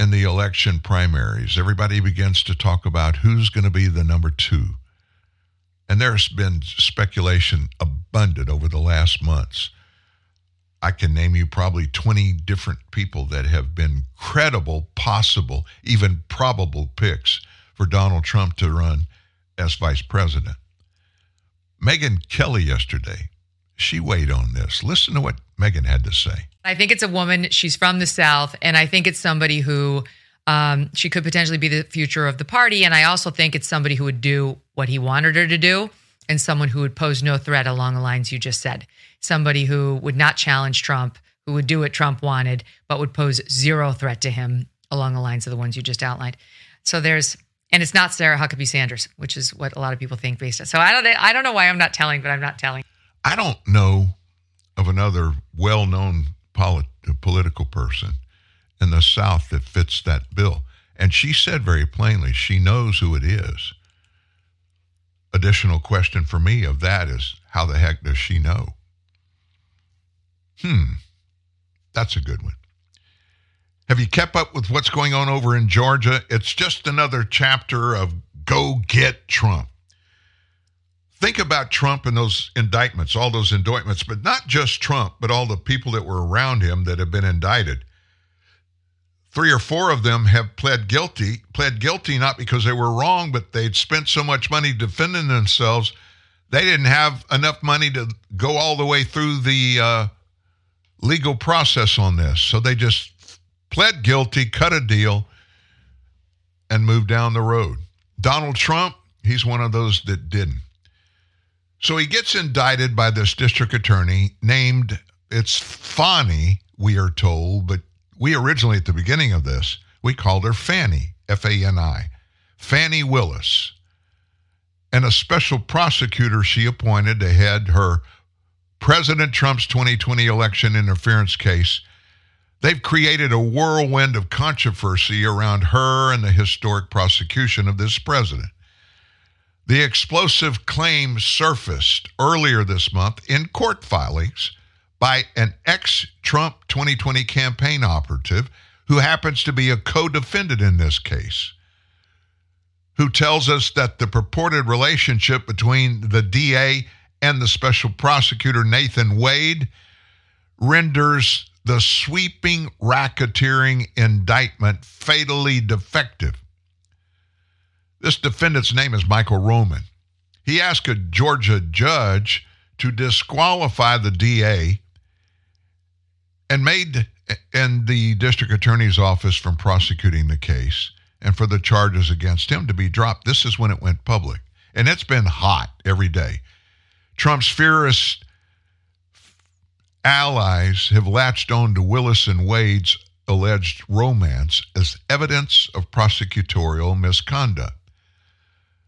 in the election primaries, everybody begins to talk about who's going to be the number two. And there's been speculation abundant over the last months. I can name you probably twenty different people that have been credible, possible, even probable picks for Donald Trump to run as vice president. Megyn Kelly yesterday, she weighed on this. Listen to what Megyn had to say. I think it's a woman. She's from the South, and I think it's somebody who um, she could potentially be the future of the party. And I also think it's somebody who would do what he wanted her to do, and someone who would pose no threat along the lines you just said. Somebody who would not challenge Trump, who would do what Trump wanted, but would pose zero threat to him along the lines of the ones you just outlined. So there's, and it's not Sarah Huckabee Sanders, which is what a lot of people think based on. So I don't, I don't know why I'm not telling, but I'm not telling. I don't know of another well-known polit- political person in the South that fits that bill. And she said very plainly, she knows who it is. Additional question for me of that is, how the heck does she know? Hmm, that's a good one. Have you kept up with what's going on over in Georgia? It's just another chapter of go get Trump. Think about Trump and those indictments, all those indictments, but not just Trump, but all the people that were around him that have been indicted. Three or four of them have pled guilty, pled guilty not because they were wrong, but they'd spent so much money defending themselves, they didn't have enough money to go all the way through the uh, legal process on this. So they just pled guilty, cut a deal, and moved down the road. Donald Trump, he's one of those that didn't. So he gets indicted by this district attorney named, it's Fani, we are told, but we originally at the beginning of this, we called her Fannie, F A N I, Fannie Willis. And a special prosecutor she appointed to head her President Trump's twenty twenty election interference case. They've created a whirlwind of controversy around her and the historic prosecution of this president. The explosive claim surfaced earlier this month in court filings by an ex-Trump twenty twenty campaign operative who happens to be a co-defendant in this case, who tells us that the purported relationship between the D A and the special prosecutor Nathan Wade renders the sweeping racketeering indictment fatally defective. This defendant's name is Michael Roman. He asked a Georgia judge to disqualify the D A and made and the district attorney's office from prosecuting the case and for the charges against him to be dropped. This is when it went public, and it's been hot every day. Trump's fierce allies have latched on to Willis and Wade's alleged romance as evidence of prosecutorial misconduct.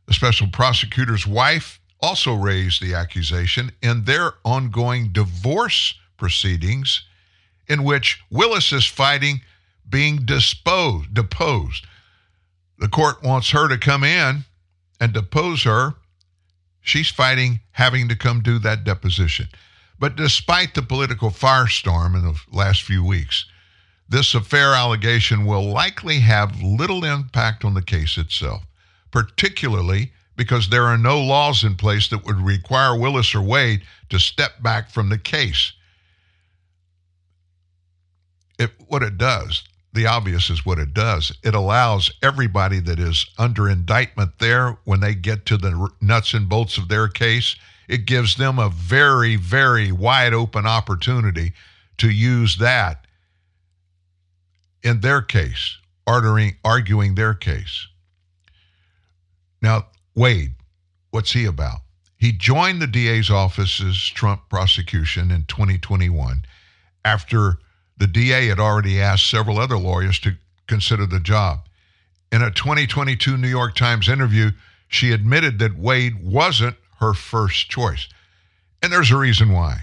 The special prosecutor's wife also raised the accusation in their ongoing divorce proceedings, in which Willis is fighting being disposed, deposed. The court wants her to come in and depose her. She's fighting having to come do that deposition. But despite the political firestorm in the last few weeks, this affair allegation will likely have little impact on the case itself, particularly because there are no laws in place that would require Willis or Wade to step back from the case. It, what it does, the obvious is what it does. It allows everybody that is under indictment there, when they get to the nuts and bolts of their case, it gives them a very, very wide open opportunity to use that in their case, arguing, arguing their case. Now, Wade, what's he about? He joined the D A's office's Trump prosecution in twenty twenty-one after the D A had already asked several other lawyers to consider the job. In a twenty twenty-two New York Times interview, she admitted that Wade wasn't her first choice. And there's a reason why.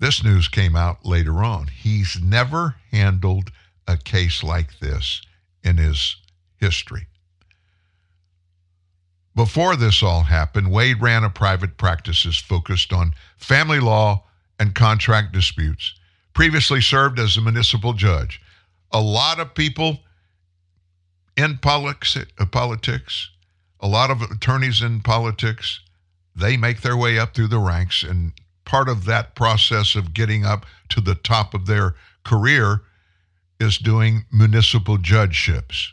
This news came out later on. He's never handled a case like this in his history. Before this all happened, Wade ran a private practice focused on family law and contract disputes, previously served as a municipal judge. A lot of people in politics, a lot of attorneys in politics, they make their way up through the ranks, and part of that process of getting up to the top of their career is doing municipal judgeships.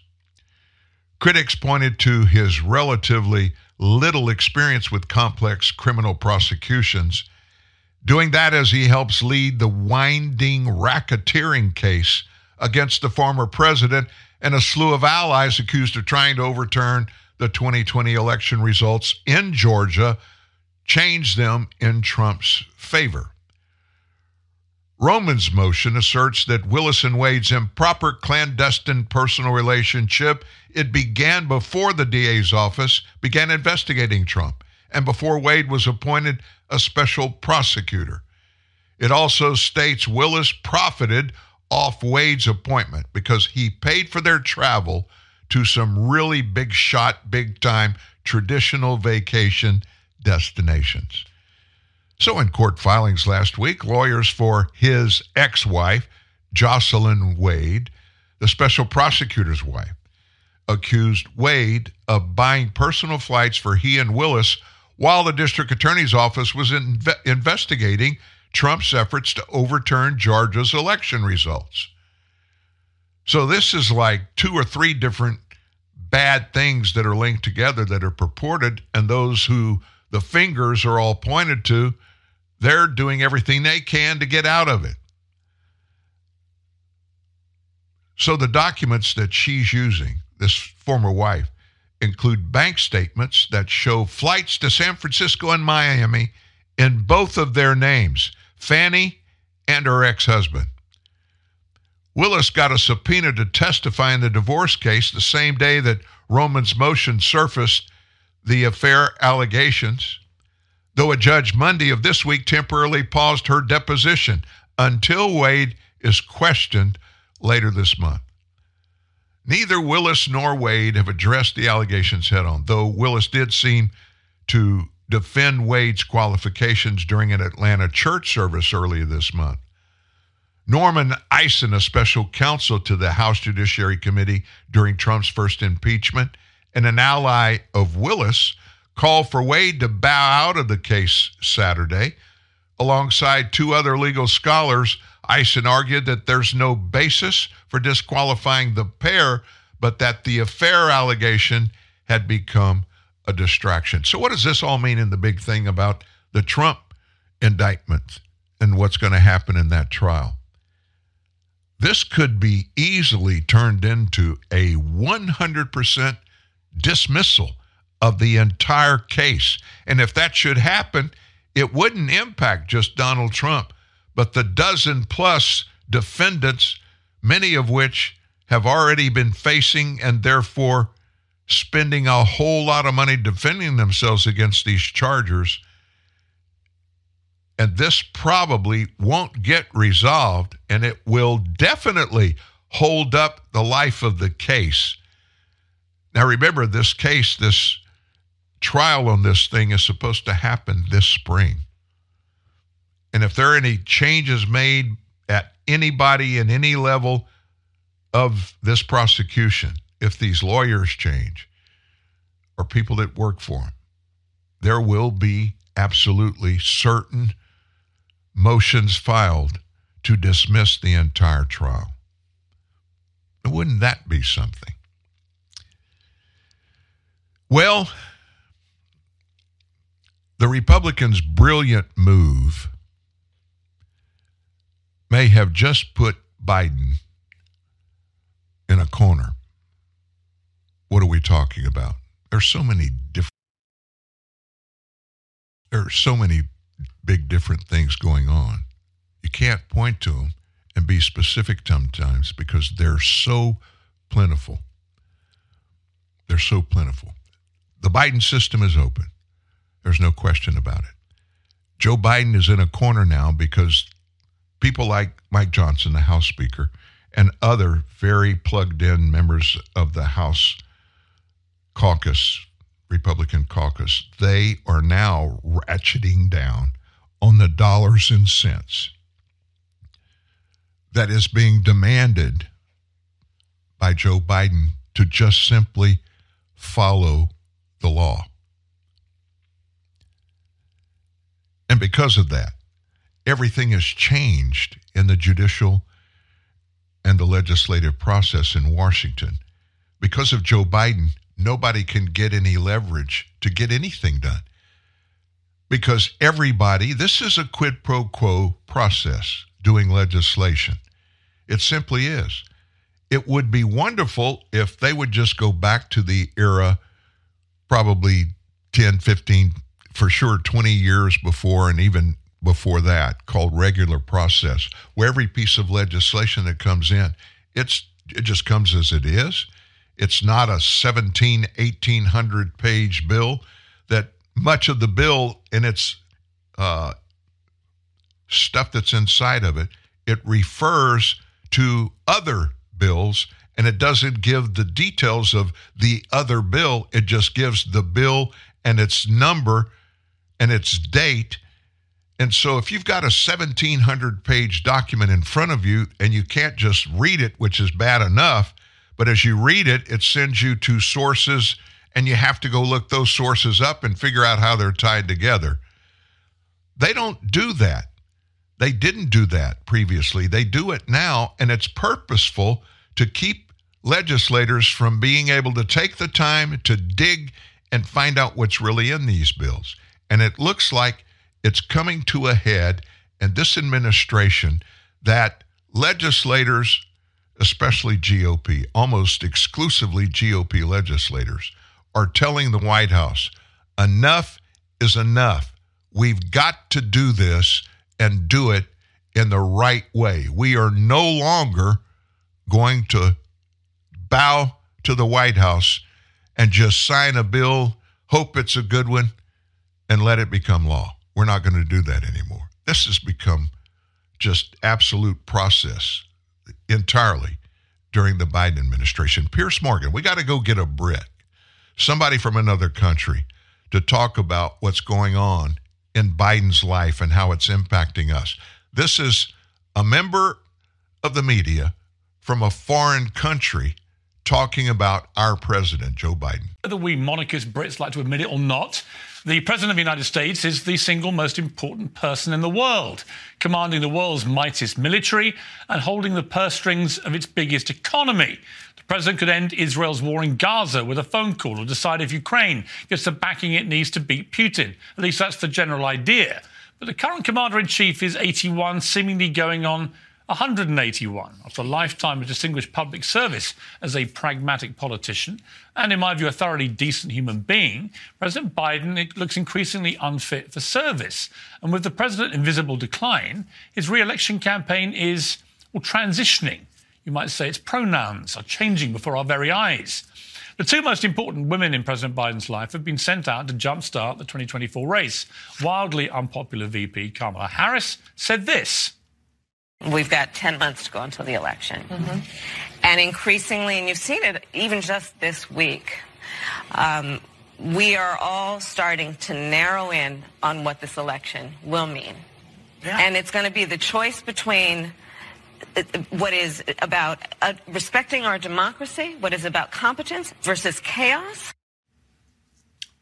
Critics pointed to his relatively little experience with complex criminal prosecutions, doing that as he helps lead the winding racketeering case against the former president and a slew of allies accused of trying to overturn the twenty twenty election results in Georgia, change them in Trump's favor. Roman's motion asserts that Willis and Wade's improper clandestine personal relationship, it began before the D A's office began investigating Trump and before Wade was appointed a special prosecutor. It also states Willis profited off Wade's appointment because he paid for their travel to some really big shot, big time, traditional vacation destinations. So in court filings last week, lawyers for his ex-wife, Jocelyn Wade, the special prosecutor's wife, accused Wade of buying personal flights for he and Willis while the district attorney's office was inve- investigating Trump's efforts to overturn Georgia's election results. So this is like two or three different bad things that are linked together that are purported, and those who the fingers are all pointed to, they're doing everything they can to get out of it. So the documents that she's using, this former wife, include bank statements that show flights to San Francisco and Miami in both of their names, Fannie and her ex-husband. Willis got a subpoena to testify in the divorce case the same day that Roman's motion surfaced the affair allegations, though a judge Monday of this week temporarily paused her deposition until Wade is questioned later this month. Neither Willis nor Wade have addressed the allegations head-on, though Willis did seem to defend Wade's qualifications during an Atlanta church service earlier this month. Norman Eisen, a special counsel to the House Judiciary Committee during Trump's first impeachment and an ally of Willis, called for Wade to bow out of the case Saturday. Alongside two other legal scholars, Eisen argued that there's no basis for disqualifying the pair, but that the affair allegation had become a distraction. So what does this all mean in the big thing about the Trump indictment and what's going to happen in that trial? This could be easily turned into a one hundred percent dismissal of the entire case. And if that should happen, it wouldn't impact just Donald Trump, but the dozen plus defendants, many of which have already been facing and therefore spending a whole lot of money defending themselves against these charges. And this probably won't get resolved, and it will definitely hold up the life of the case. Now remember, this case, this trial on this thing is supposed to happen this spring. And if there are any changes made at anybody in any level of this prosecution, if these lawyers change or people that work for them, there will be absolutely certain motions filed to dismiss the entire trial. Wouldn't that be something? Well, the Republicans' brilliant move may have just put Biden in a corner. What are we talking about? There's so many different There are so many big different things going on. You can't point to them and be specific sometimes because they're so plentiful. They're so plentiful. The Biden system is open. There's no question about it. Joe Biden is in a corner now because people like Mike Johnson, the House Speaker, and other very plugged-in members of the House caucus, Republican caucus, they are now ratcheting down on the dollars and cents that is being demanded by Joe Biden to just simply follow the law. And because of that, everything has changed in the judicial and the legislative process in Washington. Because of Joe Biden, nobody can get any leverage to get anything done because everybody, this is a quid pro quo process doing legislation. It simply is. It would be wonderful if they would just go back to the era probably ten, fifteen, for sure twenty years before and even before that called regular process, where every piece of legislation that comes in, it's it just comes as it is. It's not a seventeen, eighteen hundred page bill that much of the bill and its uh, stuff that's inside of it, it refers to other bills, and it doesn't give the details of the other bill. It just gives the bill and its number and its date. And so if you've got a seventeen hundred page document in front of you and you can't just read it, which is bad enough, but as you read it, it sends you to sources and you have to go look those sources up and figure out how they're tied together. They don't do that. They didn't do that previously. They do it now, and it's purposeful to keep legislators from being able to take the time to dig and find out what's really in these bills. And it looks like it's coming to a head in this administration that legislators, especially G O P, almost exclusively G O P legislators, are telling the White House, enough is enough. We've got to do this and do it in the right way. We are no longer going to bow to the White House and just sign a bill, hope it's a good one, and let it become law. We're not going to do that anymore. This has become just absolute process entirely during the Biden administration. Piers Morgan, we got to go get a Brit, somebody from another country, to talk about what's going on in Biden's life and how it's impacting us. This is a member of the media from a foreign country talking about our president, Joe Biden. Whether we monarchist Brits like to admit it or not, the president of the United States is the single most important person in the world, commanding the world's mightiest military and holding the purse strings of its biggest economy. The president could end Israel's war in Gaza with a phone call or decide if Ukraine gets the backing it needs to beat Putin. At least that's the general idea. But the current commander-in-chief is eighty-one, seemingly going on one hundred eighty-one, after a lifetime of distinguished public service as a pragmatic politician and, in my view, a thoroughly decent human being, President Biden looks increasingly unfit for service. And with the president in visible decline, his re-election campaign is, well, transitioning. You might say its pronouns are changing before our very eyes. The two most important women in President Biden's life have been sent out to jumpstart the twenty twenty-four race. Wildly unpopular V P Kamala Harris said this. We've got ten months to go until the election. Mm-hmm. And increasingly, and you've seen it even just this week, um, we are all starting to narrow in on what this election will mean. Yeah. And it's going to be the choice between what is about uh, respecting our democracy, what is about competence versus chaos.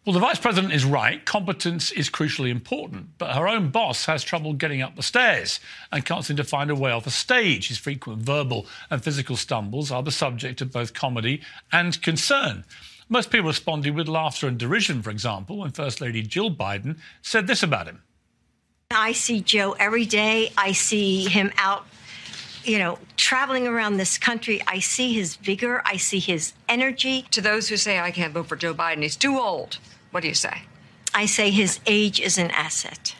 Well, the vice president is right. Competence is crucially important, but her own boss has trouble getting up the stairs and can't seem to find a way off a stage. His frequent verbal and physical stumbles are the subject of both comedy and concern. Most people responded with laughter and derision, for example, when First Lady Jill Biden said this about him. I see Joe every day. I see him out, you know, traveling around this country. I see his vigor. I see his energy. To those who say, I can't vote for Joe Biden, he's too old. What do you say? I say his age is an asset.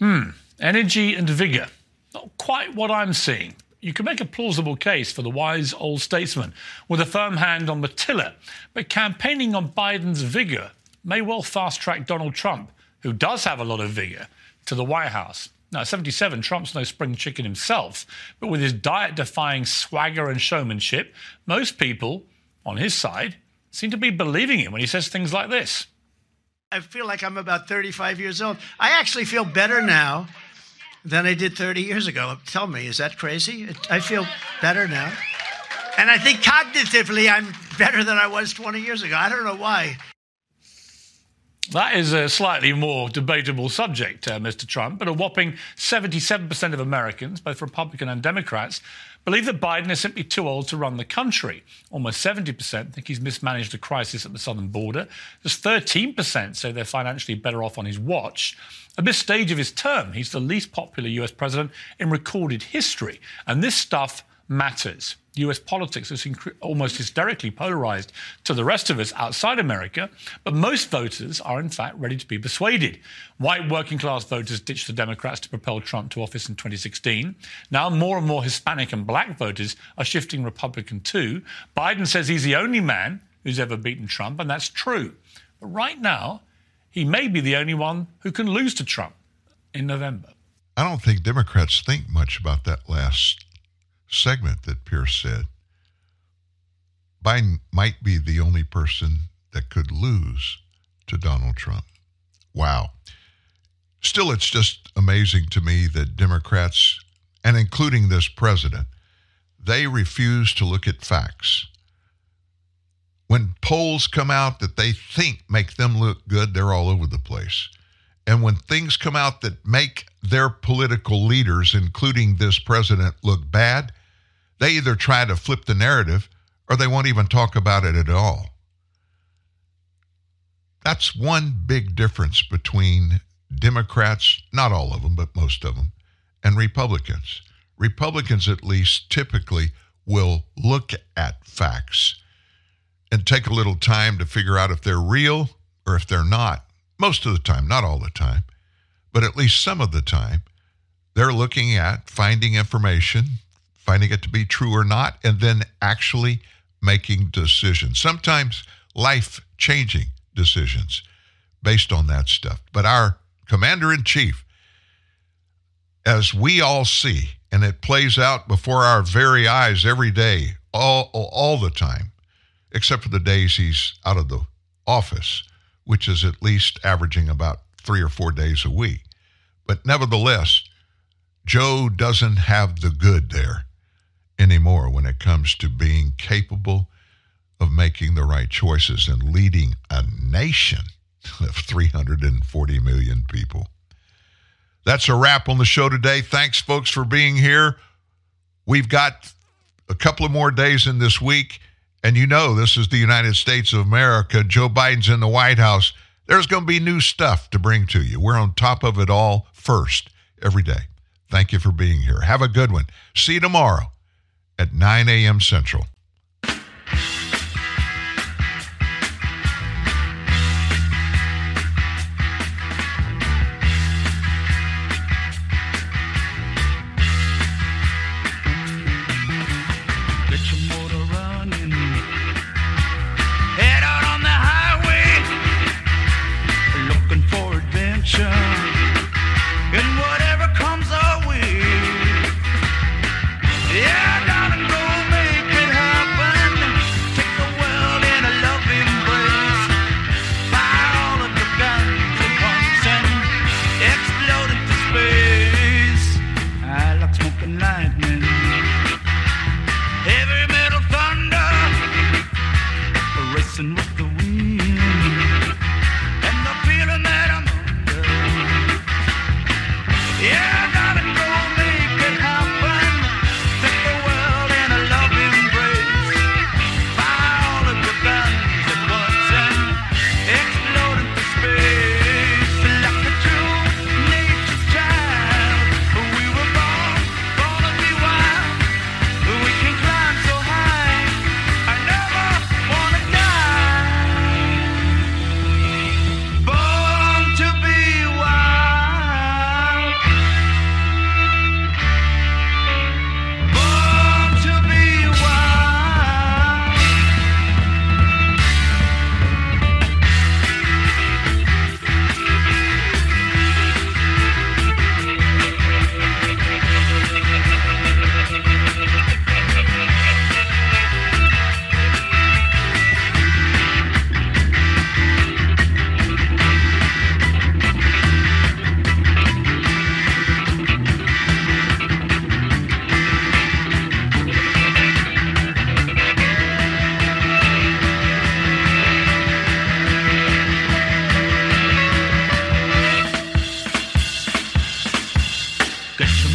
Hmm. Energy and vigor. Not quite what I'm seeing. You can make a plausible case for the wise old statesman with a firm hand on the tiller, but campaigning on Biden's vigor may well fast-track Donald Trump, who does have a lot of vigor, to the White House. Now, at seventy-seven, Trump's no spring chicken himself, but with his diet-defying swagger and showmanship, most people on his side seem to be believing him when he says things like this. I feel like I'm about thirty-five years old. I actually feel better now than I did thirty years ago. Tell me, is that crazy? I feel better now. And I think cognitively I'm better than I was twenty years ago. I don't know why. That is a slightly more debatable subject, uh, Mister Trump, but a whopping seventy-seven percent of Americans, both Republican and Democrats, believe that Biden is simply too old to run the country. Almost seventy percent think he's mismanaged a crisis at the southern border. Just thirteen percent say they're financially better off on his watch. At this stage of his term, he's the least popular U S president in recorded history, and this stuff matters. U S politics is almost hysterically polarised to the rest of us outside America, but most voters are in fact ready to be persuaded. White working-class voters ditched the Democrats to propel Trump to office in twenty sixteen. Now more and more Hispanic and black voters are shifting Republican too. Biden says he's the only man who's ever beaten Trump, and that's true. But right now, he may be the only one who can lose to Trump in November. I don't think Democrats think much about that last segment that Pierce said. Biden might be the only person that could lose to Donald Trump. Wow. Still, it's just amazing to me that Democrats, and including this president, they refuse to look at facts. When polls come out that they think make them look good, they're all over the place. And when things come out that make their political leaders, including this president, look bad, they either try to flip the narrative or they won't even talk about it at all. That's one big difference between Democrats, not all of them, but most of them, and Republicans. Republicans, at least, typically will look at facts and take a little time to figure out if they're real or if they're not. Most of the time, not all the time, but at least some of the time, they're looking at finding information, finding it to be true or not, and then actually making decisions. Sometimes life-changing decisions based on that stuff. But our commander-in-chief, as we all see, and it plays out before our very eyes every day, all, all the time, except for the days he's out of the office, which is at least averaging about three or four days a week. But nevertheless, Joe doesn't have the good there anymore when it comes to being capable of making the right choices and leading a nation of three hundred forty million people. That's a wrap on the show today. Thanks, folks, for being here. We've got a couple of more days in this week, and you know this is the United States of America. Joe Biden's in the White House. There's going to be new stuff to bring to you. We're on top of it all first every day. Thank you for being here. Have a good one. See you tomorrow at nine a.m. Central. Get your